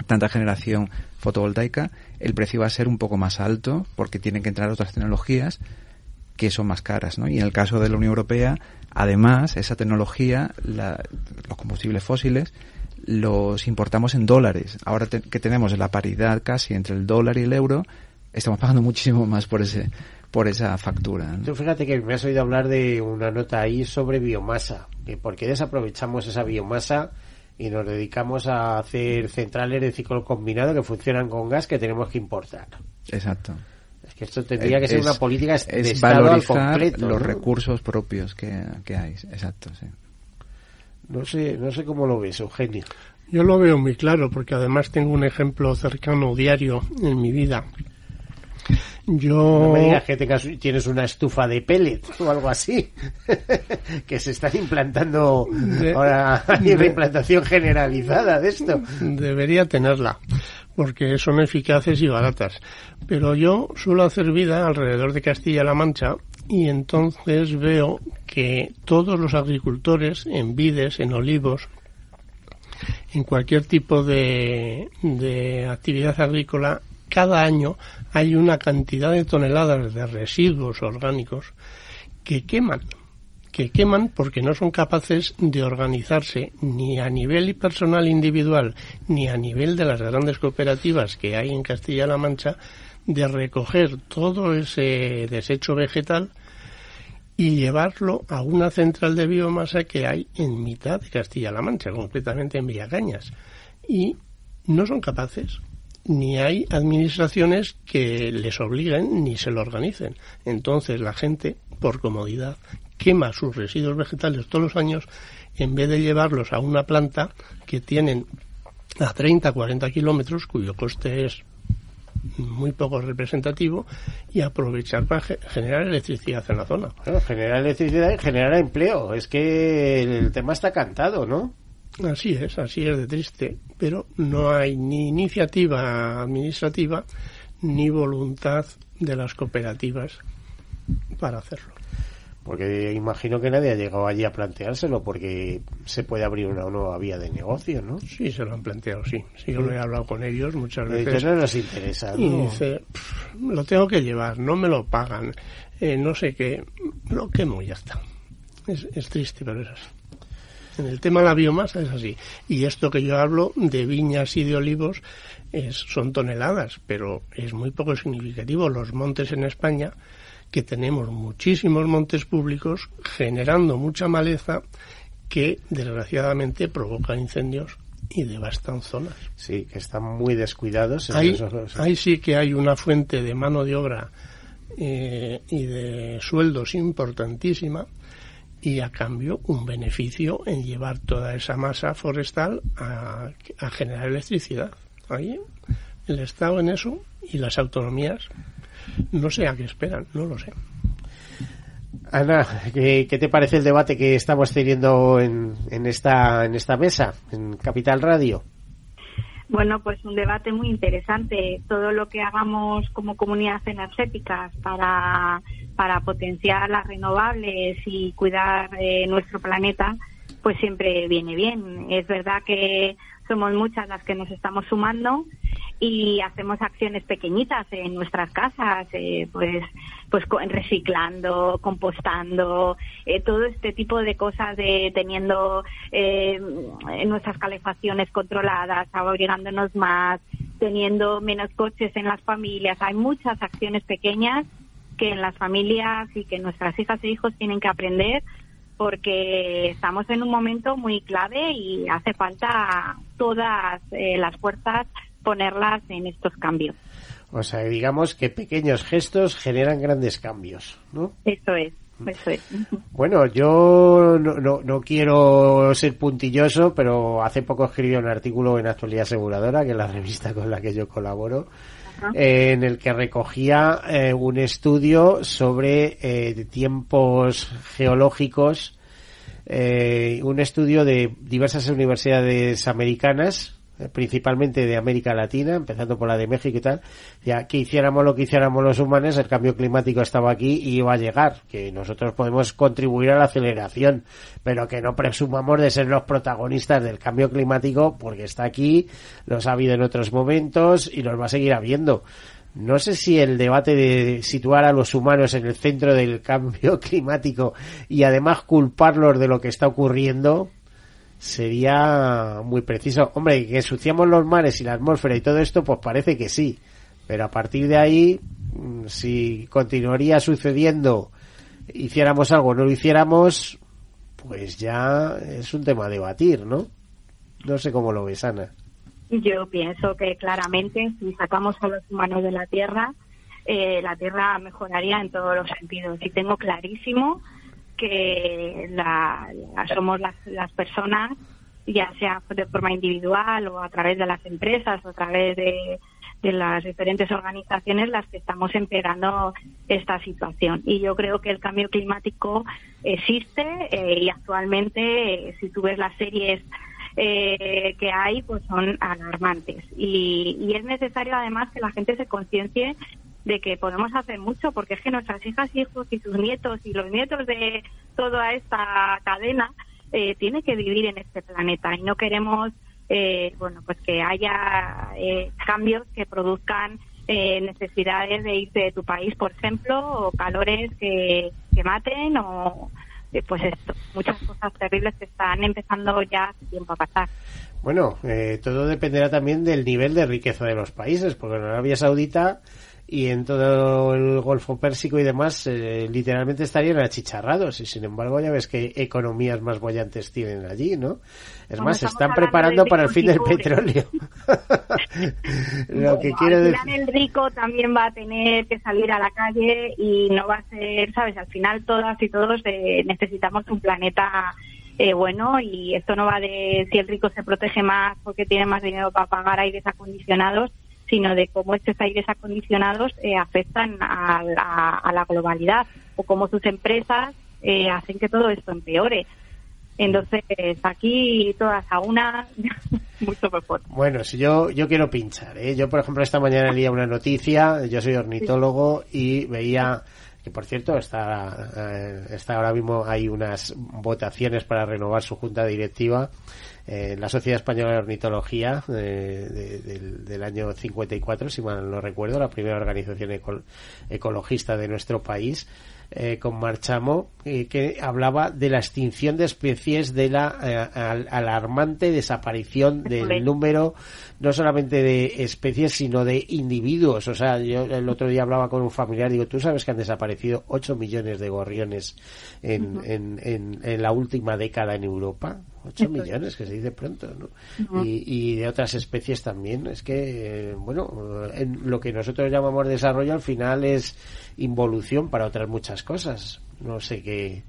tanta generación fotovoltaica, el precio va a ser un poco más alto porque tienen que entrar otras tecnologías que son más caras, ¿no? Y en el caso de la Unión Europea, además, esa tecnología, los combustibles fósiles, los importamos en dólares. Ahora que tenemos la paridad casi entre el dólar y el euro, estamos pagando muchísimo más por esa factura, ¿no? Tú fíjate que me has oído hablar de una nota ahí sobre biomasa, que porque desaprovechamos esa biomasa y nos dedicamos a hacer centrales de ciclo combinado que funcionan con gas que tenemos que importar. Exacto. Es que esto tendría que ser una política de Estado al completo, los, ¿no?, recursos propios que hay. Exacto, sí. No sé cómo lo ves, Eugenio. Yo lo veo muy claro porque además tengo un ejemplo cercano diario en mi vida. No me digas que tienes una estufa de pellet o algo así, que se está implantando ahora, hay una implantación generalizada de esto. Debería tenerla, porque son eficaces y baratas. Pero yo suelo hacer vida alrededor de Castilla-La Mancha y entonces veo que todos los agricultores en vides, en olivos, en cualquier tipo de actividad agrícola, cada año hay una cantidad de toneladas de residuos orgánicos que queman porque no son capaces de organizarse ni a nivel personal individual ni a nivel de las grandes cooperativas que hay en Castilla-La Mancha de recoger todo ese desecho vegetal y llevarlo a una central de biomasa que hay en mitad de Castilla-La Mancha, completamente en Villacañas. Y no son capaces, ni hay administraciones que les obliguen ni se lo organicen. Entonces la gente, por comodidad, quema sus residuos vegetales todos los años en vez de llevarlos a una planta que tienen a 30-40 kilómetros, cuyo coste es muy poco representativo, y aprovechar para generar electricidad en la zona. Bueno, generar electricidad y generar empleo. Es que el tema está cantado, ¿no? Así es de triste, pero no hay ni iniciativa administrativa ni voluntad de las cooperativas para hacerlo. Porque imagino que nadie ha llegado allí a planteárselo, porque se puede abrir una nueva vía de negocio, ¿no? Sí, se lo han planteado, sí. Sí, yo lo he hablado con ellos muchas veces. Dice, no nos interesa, ¿no? Y dice, lo tengo que llevar, no me lo pagan, no sé qué, lo quemo y ya está. Es triste, pero es así. En el tema de la biomasa es así. Y esto que yo hablo de viñas y de olivos son toneladas, pero es muy poco significativo. Los montes en España, que tenemos muchísimos montes públicos generando mucha maleza que desgraciadamente provoca incendios y devastan zonas. Sí, que están muy descuidados. Ahí sí que hay una fuente de mano de obra y de sueldos importantísima, y a cambio un beneficio en llevar toda esa masa forestal a generar electricidad. Ahí el Estado en eso y las autonomías, no sé a qué esperan, no lo sé. Ana, ¿qué te parece el debate que estamos teniendo en esta mesa, en Capital Radio? Bueno, pues un debate muy interesante. Todo lo que hagamos como comunidades energéticas para potenciar las renovables y cuidar nuestro planeta, pues siempre viene bien. Es verdad que somos muchas las que nos estamos sumando y hacemos acciones pequeñitas en nuestras casas, pues reciclando, compostando, todo este tipo de cosas, de teniendo nuestras calefacciones controladas, abrigándonos más, teniendo menos coches en las familias. Hay muchas acciones pequeñas que en las familias y que nuestras hijas e hijos tienen que aprender, porque estamos en un momento muy clave y hace falta todas las fuerzas ponerlas en estos cambios. O sea, digamos que pequeños gestos generan grandes cambios, ¿no? Eso es. Bueno, yo no quiero ser puntilloso, pero hace poco escribí un artículo en Actualidad Aseguradora, que es la revista con la que yo colaboro, en el que recogía un estudio sobre tiempos geológicos, un estudio de diversas universidades americanas, principalmente de América Latina, empezando por la de México y tal, ya que hiciéramos lo que hiciéramos los humanos, el cambio climático estaba aquí y iba a llegar, que nosotros podemos contribuir a la aceleración, pero que no presumamos de ser los protagonistas del cambio climático, porque está aquí, los ha habido en otros momentos y los va a seguir habiendo. No sé si el debate de situar a los humanos en el centro del cambio climático y además culparlos de lo que está ocurriendo sería muy preciso. Hombre, que ensuciamos los mares y la atmósfera y todo esto, pues parece que sí. Pero a partir de ahí, si continuaría sucediendo, hiciéramos algo o no lo hiciéramos, pues ya es un tema a debatir, ¿no? No sé cómo lo ves, Ana. Yo pienso que claramente, si sacamos a los humanos de la Tierra mejoraría en todos los sentidos. Y tengo clarísimo que somos las personas, ya sea de forma individual o a través de las empresas o a través de las diferentes organizaciones, las que estamos empeorando esta situación. Y yo creo que el cambio climático existe y actualmente, si tú ves las series que hay, pues son alarmantes. Y es necesario además que la gente se conciencie de que podemos hacer mucho, porque es que nuestras hijas y hijos y sus nietos y los nietos de toda esta cadena tienen que vivir en este planeta, y no queremos pues que haya cambios que produzcan necesidades de irte de tu país, por ejemplo, o calores que maten, o pues esto, muchas cosas terribles que están empezando ya hace tiempo a pasar. Bueno, todo dependerá también del nivel de riqueza de los países, porque en Arabia Saudita y en todo el Golfo Pérsico y demás, literalmente estarían achicharrados. Y sin embargo, ya ves qué economías más bollantes tienen allí, ¿no? Es como más, se están preparando para el fin del petróleo. Lo que quiero decir. Al final el rico también va a tener que salir a la calle y no va a ser, ¿sabes? Al final todas y todos necesitamos un planeta bueno, y esto no va de si el rico se protege más porque tiene más dinero para pagar aires acondicionados, sino de cómo estos aires acondicionados afectan a la globalidad, o cómo sus empresas hacen que todo esto empeore. Entonces, aquí todas a una, mucho mejor. Bueno, si yo quiero pinchar, ¿eh? Yo, por ejemplo, esta mañana leía una noticia, yo soy ornitólogo, y veía que por cierto está ahora mismo, hay unas votaciones para renovar su junta directiva. La Sociedad Española de Ornitología del año 54, si mal no recuerdo, la primera organización ecologista de nuestro país, con Marchamo, que hablaba de la extinción de especies, de la alarmante desaparición del número, no solamente de especies, sino de individuos. O sea, yo el otro día hablaba con un familiar, digo, ¿tú sabes que han desaparecido 8 millones de gorriones en la última década en Europa? 8 millones, que se dice pronto, ¿no? Y de otras especies también. Es que, bueno, en lo que nosotros llamamos desarrollo al final es involución para otras muchas cosas. No sé qué.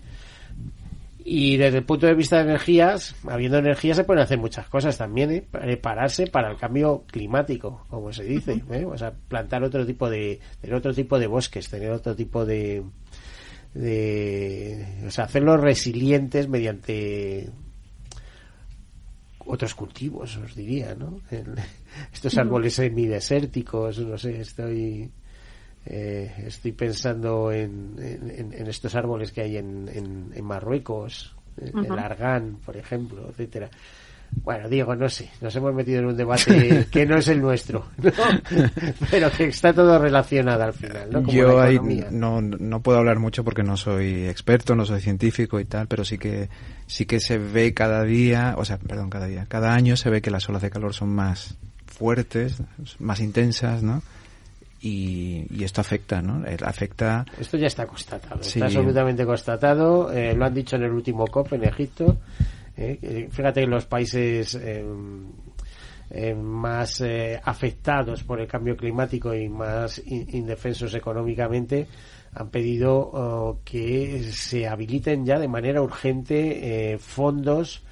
Y desde el punto de vista de energías, habiendo energía se pueden hacer muchas cosas también, ¿eh? Prepararse para el cambio climático, como se dice, ¿eh? O sea, plantar otro tipo de, tener otro tipo de bosques, tener otro tipo de o sea, hacerlos resilientes mediante otros cultivos, os diría, ¿no? Estos árboles semidesérticos, no sé, estoy pensando en estos árboles que hay en Marruecos, el argán, por ejemplo, etcétera. Bueno, Diego, no sé, nos hemos metido en un debate que no es el nuestro, ¿no? Pero que está todo relacionado al final, ¿no? Como yo ahí no puedo hablar mucho porque no soy experto, no soy científico y tal, pero sí que se ve cada año se ve que las olas de calor son más fuertes, más intensas, ¿no? Y esto afecta, ¿no? Esto ya está constatado, sí. Está absolutamente constatado, lo han dicho en el último COP en Egipto. Fíjate que los países más afectados por el cambio climático y más indefensos económicamente han pedido que se habiliten ya de manera urgente fondos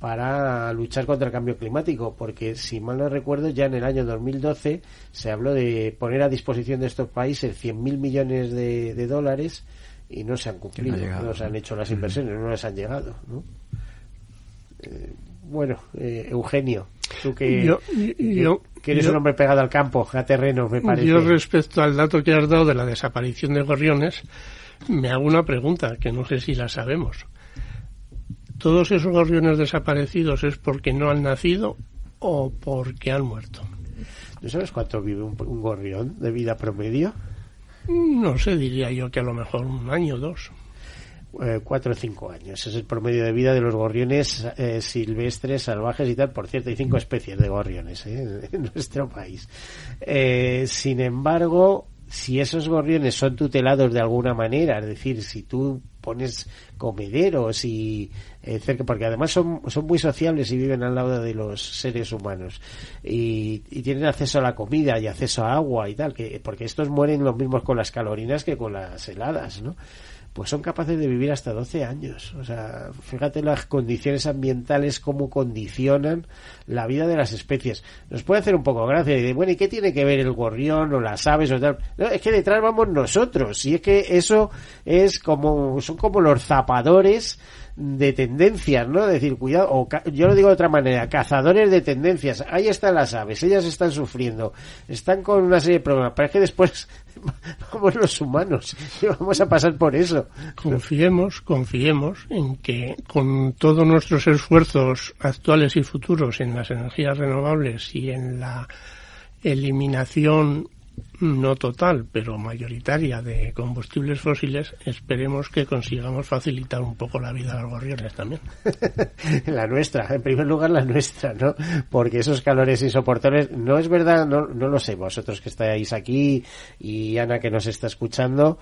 para luchar contra el cambio climático, porque si mal no recuerdo ya en el año 2012 se habló de poner a disposición de estos países 100.000 millones de dólares y no se han cumplido, no se han hecho las inversiones, no les han llegado, ¿no? Bueno, Eugenio, tú que eres un hombre pegado al campo, a terreno, me parece. Yo, respecto al dato que has dado de la desaparición de gorriones, me hago una pregunta que no sé si la sabemos. ¿Todos esos gorriones desaparecidos es porque no han nacido o porque han muerto? ¿No sabes cuánto vive un gorrión de vida promedio? No sé, diría yo que a lo mejor 1 año o 2. 4 o 5 años. Ese es el promedio de vida de los gorriones silvestres, salvajes y tal. Por cierto, hay 5 especies de gorriones en nuestro país. Sin embargo, si esos gorriones son tutelados de alguna manera, es decir, si tú pones comederos y cerca, porque además son muy sociables y viven al lado de los seres humanos y tienen acceso a la comida y acceso a agua y tal, que porque estos mueren los mismos con las calorinas que con las heladas, ¿no? Pues son capaces de vivir hasta 12 años. O sea, fíjate las condiciones ambientales, cómo condicionan la vida de las especies. Nos puede hacer un poco gracia, y de, bueno, ¿y qué tiene que ver el gorrión o las aves o tal? No, es que detrás vamos nosotros, y es que eso es como, son como los zapadores de tendencias, ¿no? Es decir, cuidado, o yo lo digo de otra manera, cazadores de tendencias. Ahí están las aves, ellas están sufriendo, están con una serie de problemas, pero es que después vamos los humanos y vamos a pasar por eso. Confiemos en que con todos nuestros esfuerzos actuales y futuros en las energías renovables y en la eliminación no total, pero mayoritaria de combustibles fósiles, esperemos que consigamos facilitar un poco la vida a los gorriones también. La nuestra, en primer lugar la nuestra, ¿no? Porque esos calores insoportables, no es verdad, no lo sé, vosotros que estáis aquí y Ana que nos está escuchando,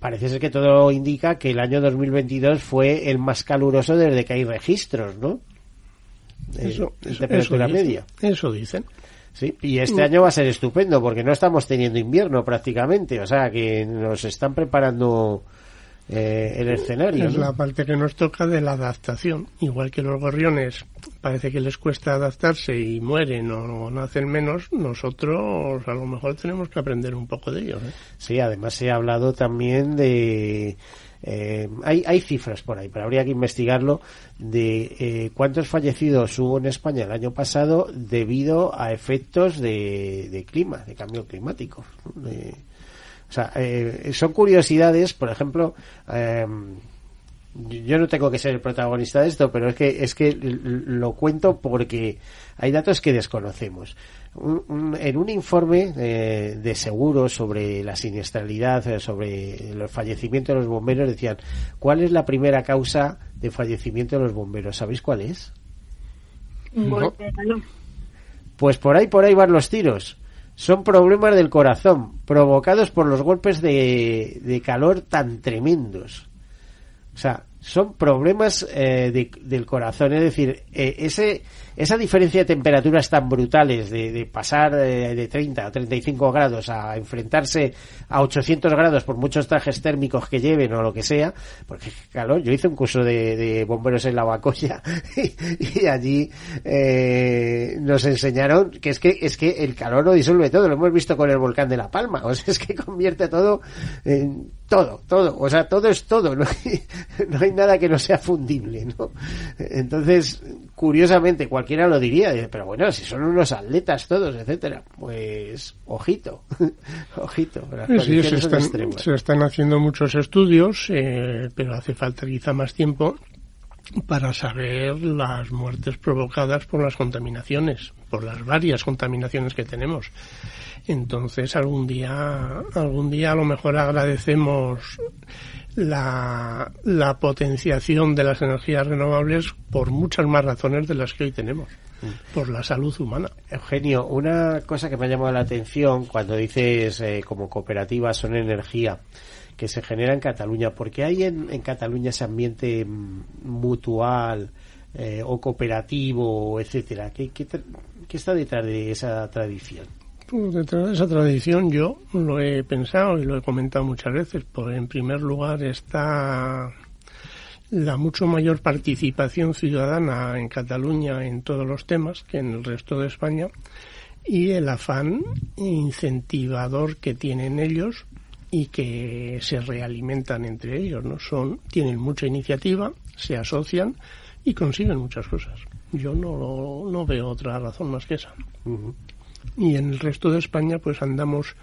parece ser que todo indica que el año 2022 fue el más caluroso desde que hay registros, ¿no? Eso, temperatura media. Eso dicen. Sí, y este año va a ser estupendo porque no estamos teniendo invierno prácticamente, o sea que nos están preparando el escenario. Es la parte que nos toca de la adaptación, igual que los gorriones parece que les cuesta adaptarse y mueren o nacen menos, nosotros a lo mejor tenemos que aprender un poco de ellos, ¿eh? Sí, además se ha hablado también de... hay cifras por ahí, pero habría que investigarlo, de cuántos fallecidos hubo en España el año pasado debido a efectos de clima, de cambio climático. O sea, son curiosidades, por ejemplo, yo no tengo que ser el protagonista de esto, pero es que lo cuento porque hay datos que desconocemos. En un informe de seguros sobre la siniestralidad, sobre los fallecimientos de los bomberos, decían, ¿cuál es la primera causa de fallecimiento de los bomberos? ¿Sabéis cuál es? No. Pues por ahí van los tiros. Son problemas del corazón provocados por los golpes de calor tan tremendos. O sea, son problemas del corazón. Es decir, esa diferencia de temperaturas tan brutales de pasar de 30 a 35 grados a enfrentarse a 800 grados por muchos trajes térmicos que lleven o lo que sea, porque claro, yo hice un curso de bomberos en la Bacoya y allí nos enseñaron que es que el calor lo disuelve todo. Lo hemos visto con el volcán de La Palma. O sea, es que convierte todo en todo. O sea, todo es todo. No hay nada que no sea fundible, ¿no? Entonces, curiosamente, cualquiera lo diría, pero bueno, si son unos atletas todos, etcétera, pues ojito. Sí, se están haciendo muchos estudios, pero hace falta quizá más tiempo para saber las muertes provocadas por las contaminaciones, por las varias contaminaciones que tenemos. Entonces, algún día a lo mejor agradecemos la potenciación de las energías renovables por muchas más razones de las que hoy tenemos, por la salud humana. Eugenio, una cosa que me ha llamado la atención cuando dices como cooperativa Som Energia, que se genera en Cataluña, porque hay en Cataluña ese ambiente mutual o cooperativo, etcétera. ¿Qué está detrás de esa tradición? Detrás de esa tradición, yo lo he pensado y lo he comentado muchas veces, pues en primer lugar está la mucho mayor participación ciudadana en Cataluña en todos los temas que en el resto de España, y el afán incentivador que tienen ellos y que se realimentan entre ellos, ¿no? Tienen mucha iniciativa, se asocian y consiguen muchas cosas. Yo no veo otra razón más que esa. Uh-huh. Y en el resto de España pues andamos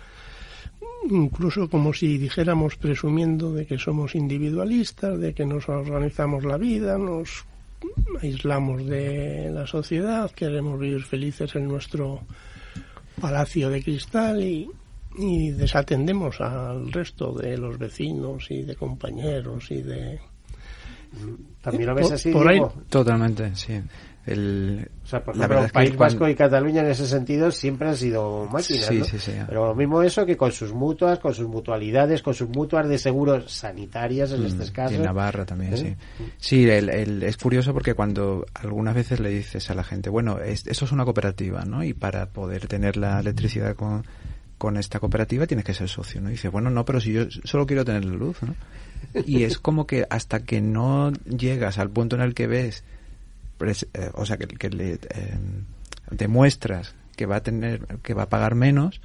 incluso como si dijéramos presumiendo de que somos individualistas, de que nos organizamos la vida, nos aislamos de la sociedad, queremos vivir felices en nuestro palacio de cristal y desatendemos al resto de los vecinos y de compañeros y de... ¿También lo ves así? Por ahí... Totalmente, sí. O sea, por ejemplo, País Vasco y Cataluña en ese sentido siempre han sido máquinas, sí, ¿no? Sí. Pero lo mismo eso que con sus mutuas, con sus mutualidades, con sus mutuas de seguros sanitarias en estos casos. Y en Navarra también, sí. Sí, es curioso porque cuando algunas veces le dices a la gente, bueno, eso es una cooperativa, ¿no? Y para poder tener la electricidad con esta cooperativa tienes que ser socio, ¿no? Y dices, bueno, no, pero si yo solo quiero tener la luz, ¿no? Y es como que hasta que no llegas al punto en el que ves... o sea, que le demuestras que va a pagar menos,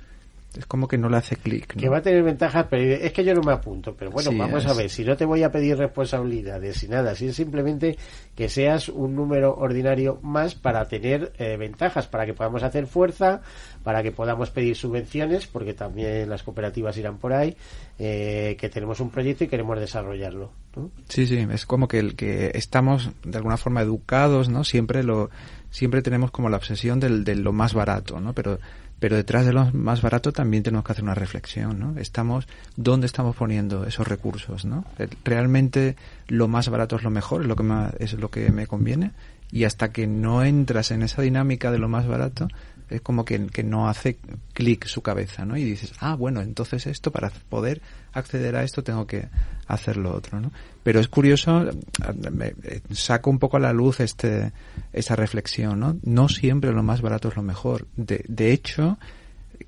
es como que no le hace clic, ¿no? Que va a tener ventajas, pero es que yo no me apunto. Pero bueno, sí, vamos a ver, si no te voy a pedir responsabilidades y nada, si es simplemente que seas un número ordinario más para tener ventajas, para que podamos hacer fuerza, para que podamos pedir subvenciones, porque también las cooperativas irán por ahí, que tenemos un proyecto y queremos desarrollarlo, ¿no? Sí, es como que el que estamos de alguna forma educados, ¿no? Siempre tenemos como la obsesión de lo más barato, ¿no? Pero detrás de lo más barato también tenemos que hacer una reflexión, ¿no? ¿Dónde estamos poniendo esos recursos, ¿no? ¿Realmente lo más barato es lo mejor, es lo que me conviene? Y hasta que no entras en esa dinámica de lo más barato, es como que no hace clic su cabeza, ¿no? Y dices, bueno, entonces esto, para poder acceder a esto tengo que hacer lo otro, ¿no? Pero es curioso, saco un poco a la luz esa reflexión, ¿no? No siempre lo más barato es lo mejor. De hecho,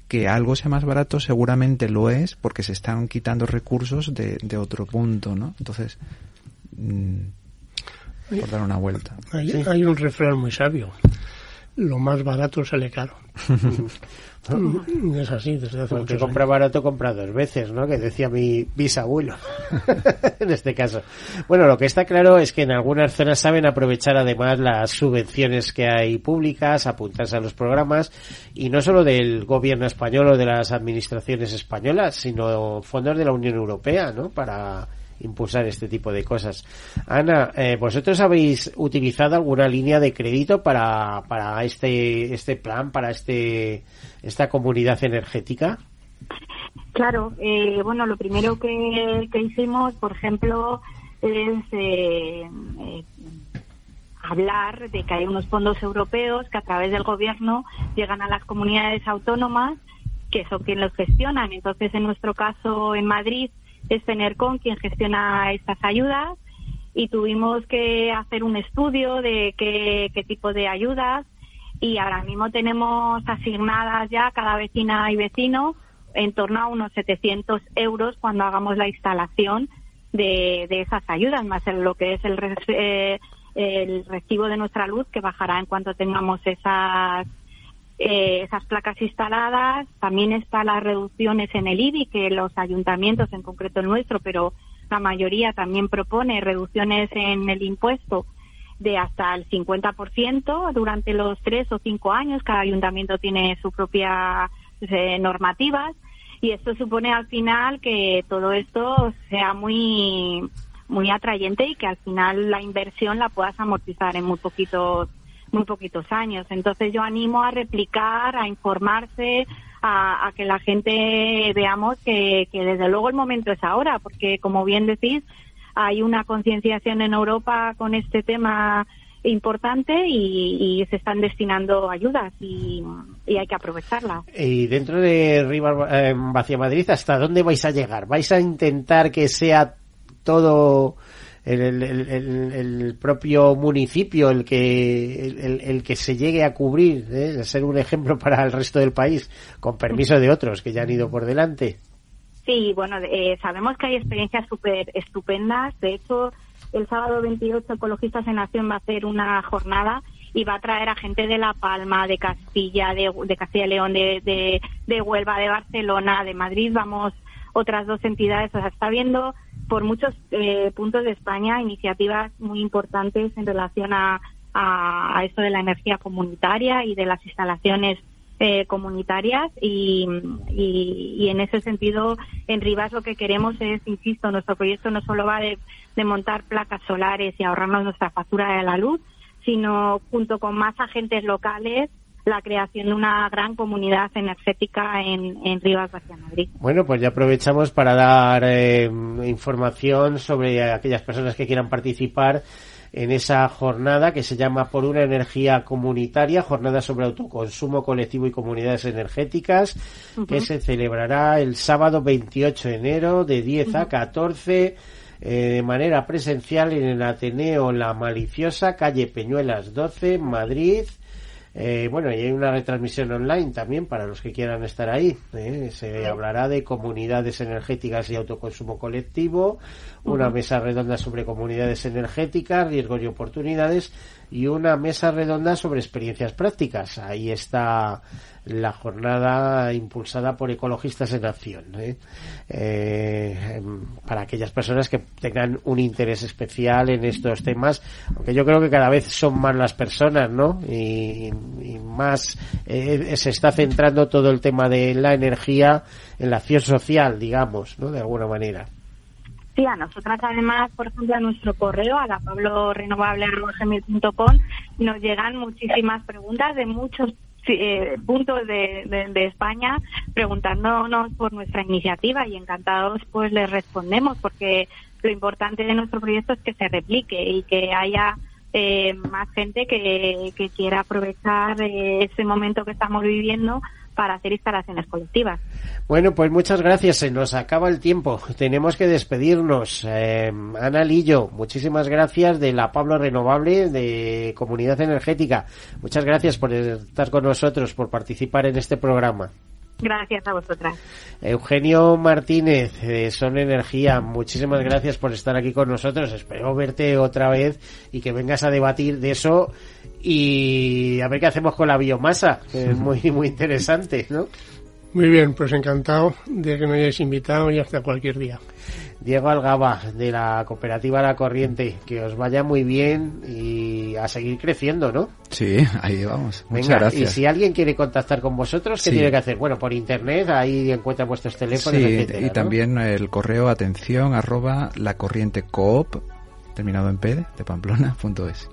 que algo sea más barato seguramente lo es porque se están quitando recursos de otro punto, ¿no? Entonces... por dar una vuelta. Hay un refrán muy sabio lo más barato sale caro. Es así, desde hace muchos años. Compra barato, compra dos veces, ¿no? Que decía mi bisabuelo, en este caso. Bueno, lo que está claro es que en algunas zonas saben aprovechar además las subvenciones que hay públicas, apuntarse a los programas, y no solo del gobierno español o de las administraciones españolas, sino fondos de la Unión Europea, ¿no? Para impulsar este tipo de cosas. Ana, ¿vosotros habéis utilizado alguna línea de crédito para este plan, para esta comunidad energética? Claro, bueno, lo primero que hicimos, por ejemplo, es hablar de que hay unos fondos europeos que a través del gobierno llegan a las comunidades autónomas, que son quienes los gestionan. Entonces, en nuestro caso, en Madrid, es FENERCON quien gestiona estas ayudas, y tuvimos que hacer un estudio de qué tipo de ayudas, y ahora mismo tenemos asignadas ya cada vecina y vecino en torno a unos 700 euros cuando hagamos la instalación de esas ayudas, más en lo que es el recibo de nuestra luz, que bajará en cuanto tengamos esas placas instaladas. También están las reducciones en el IBI, que los ayuntamientos, en concreto el nuestro, pero la mayoría también propone reducciones en el impuesto de hasta el 50% durante los 3 o 5 años. Cada ayuntamiento tiene sus propias normativas, y esto supone al final que todo esto sea muy, muy atrayente y que al final la inversión la puedas amortizar en muy poquitos años. Entonces yo animo a replicar, a informarse, a que la gente veamos que desde luego el momento es ahora, porque como bien decís, hay una concienciación en Europa con este tema importante y se están destinando ayudas y hay que aprovecharlas. Y dentro de Rivas-Vaciamadrid, ¿hasta dónde vais a llegar? ¿Vais a intentar que sea todo el propio municipio el que se llegue a cubrir, ser un ejemplo para el resto del país, con permiso de otros que ya han ido por delante? Sí, bueno, sabemos que hay experiencias súper estupendas. De hecho, el sábado 28 Ecologistas en Acción va a hacer una jornada y va a traer a gente de La Palma, de Castilla, de Castilla y León, de Huelva, de Barcelona, de Madrid, vamos, otras 2 entidades. O sea, está viendo por muchos puntos de España iniciativas muy importantes en relación a esto de la energía comunitaria y de las instalaciones comunitarias, y en ese sentido en Rivas lo que queremos es, insisto, nuestro proyecto no solo va de montar placas solares y ahorrarnos nuestra factura de la luz, sino junto con más agentes locales, la creación de una gran comunidad energética en Rivas-Vaciamadrid. Bueno, pues ya aprovechamos para dar información sobre aquellas personas que quieran participar en esa jornada que se llama Por una energía comunitaria, jornada sobre autoconsumo colectivo y comunidades energéticas, que se celebrará el sábado 28 de enero de 10 a 14 de manera presencial en el Ateneo La Maliciosa, calle Peñuelas 12, Madrid. Bueno, y hay una retransmisión online también para los que quieran estar ahí, Se hablará de comunidades energéticas y autoconsumo colectivo, una mesa redonda sobre comunidades energéticas, riesgos y oportunidades, y una mesa redonda sobre experiencias prácticas. Ahí está la jornada impulsada por Ecologistas en Acción, para aquellas personas que tengan un interés especial en estos temas, aunque yo creo que cada vez son más las personas, ¿no? Y más se está centrando todo el tema de la energía en la acción social, digamos, ¿no? De alguna manera. Sí, a nosotras además, por ejemplo, a nuestro correo, a la pablorenovable@gmail.com, nos llegan muchísimas preguntas de muchos puntos de España preguntándonos por nuestra iniciativa, y encantados pues les respondemos, porque lo importante de nuestro proyecto es que se replique y que haya más gente que quiera aprovechar ese momento que estamos viviendo para hacer instalaciones colectivas. Bueno, pues muchas gracias. Se nos acaba el tiempo. Tenemos que despedirnos. Ana Lillo, muchísimas gracias, de la Pablo Renovable, de Comunidad Energética. Muchas gracias por estar con nosotros, por participar en este programa. Gracias a vosotras. Eugenio Martínez, de Som Energia, muchísimas gracias por estar aquí con nosotros. Espero verte otra vez y que vengas a debatir de eso y a ver qué hacemos con la biomasa, que es muy, muy interesante, ¿no? Muy bien, pues encantado de que me hayáis invitado y hasta cualquier día. Diego Algaba, de la Cooperativa La Corriente, que os vaya muy bien y a seguir creciendo, ¿no? Sí, ahí vamos. Venga, muchas gracias. Y si alguien quiere contactar con vosotros, ¿qué tiene que hacer? Bueno, por internet, ahí encuentran vuestros teléfonos, etcétera, y también, ¿no?, el correo atención@lacorrientecoop, terminado en p, de Pamplona.es.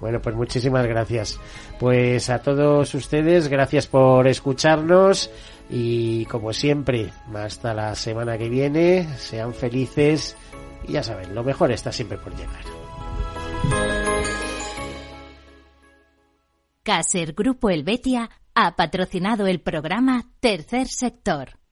Bueno, pues muchísimas gracias. Pues a todos ustedes, gracias por escucharnos. Y como siempre, hasta la semana que viene, sean felices y ya saben, lo mejor está siempre por llegar. Caser Grupo Helvetia ha patrocinado el programa Tercer Sector.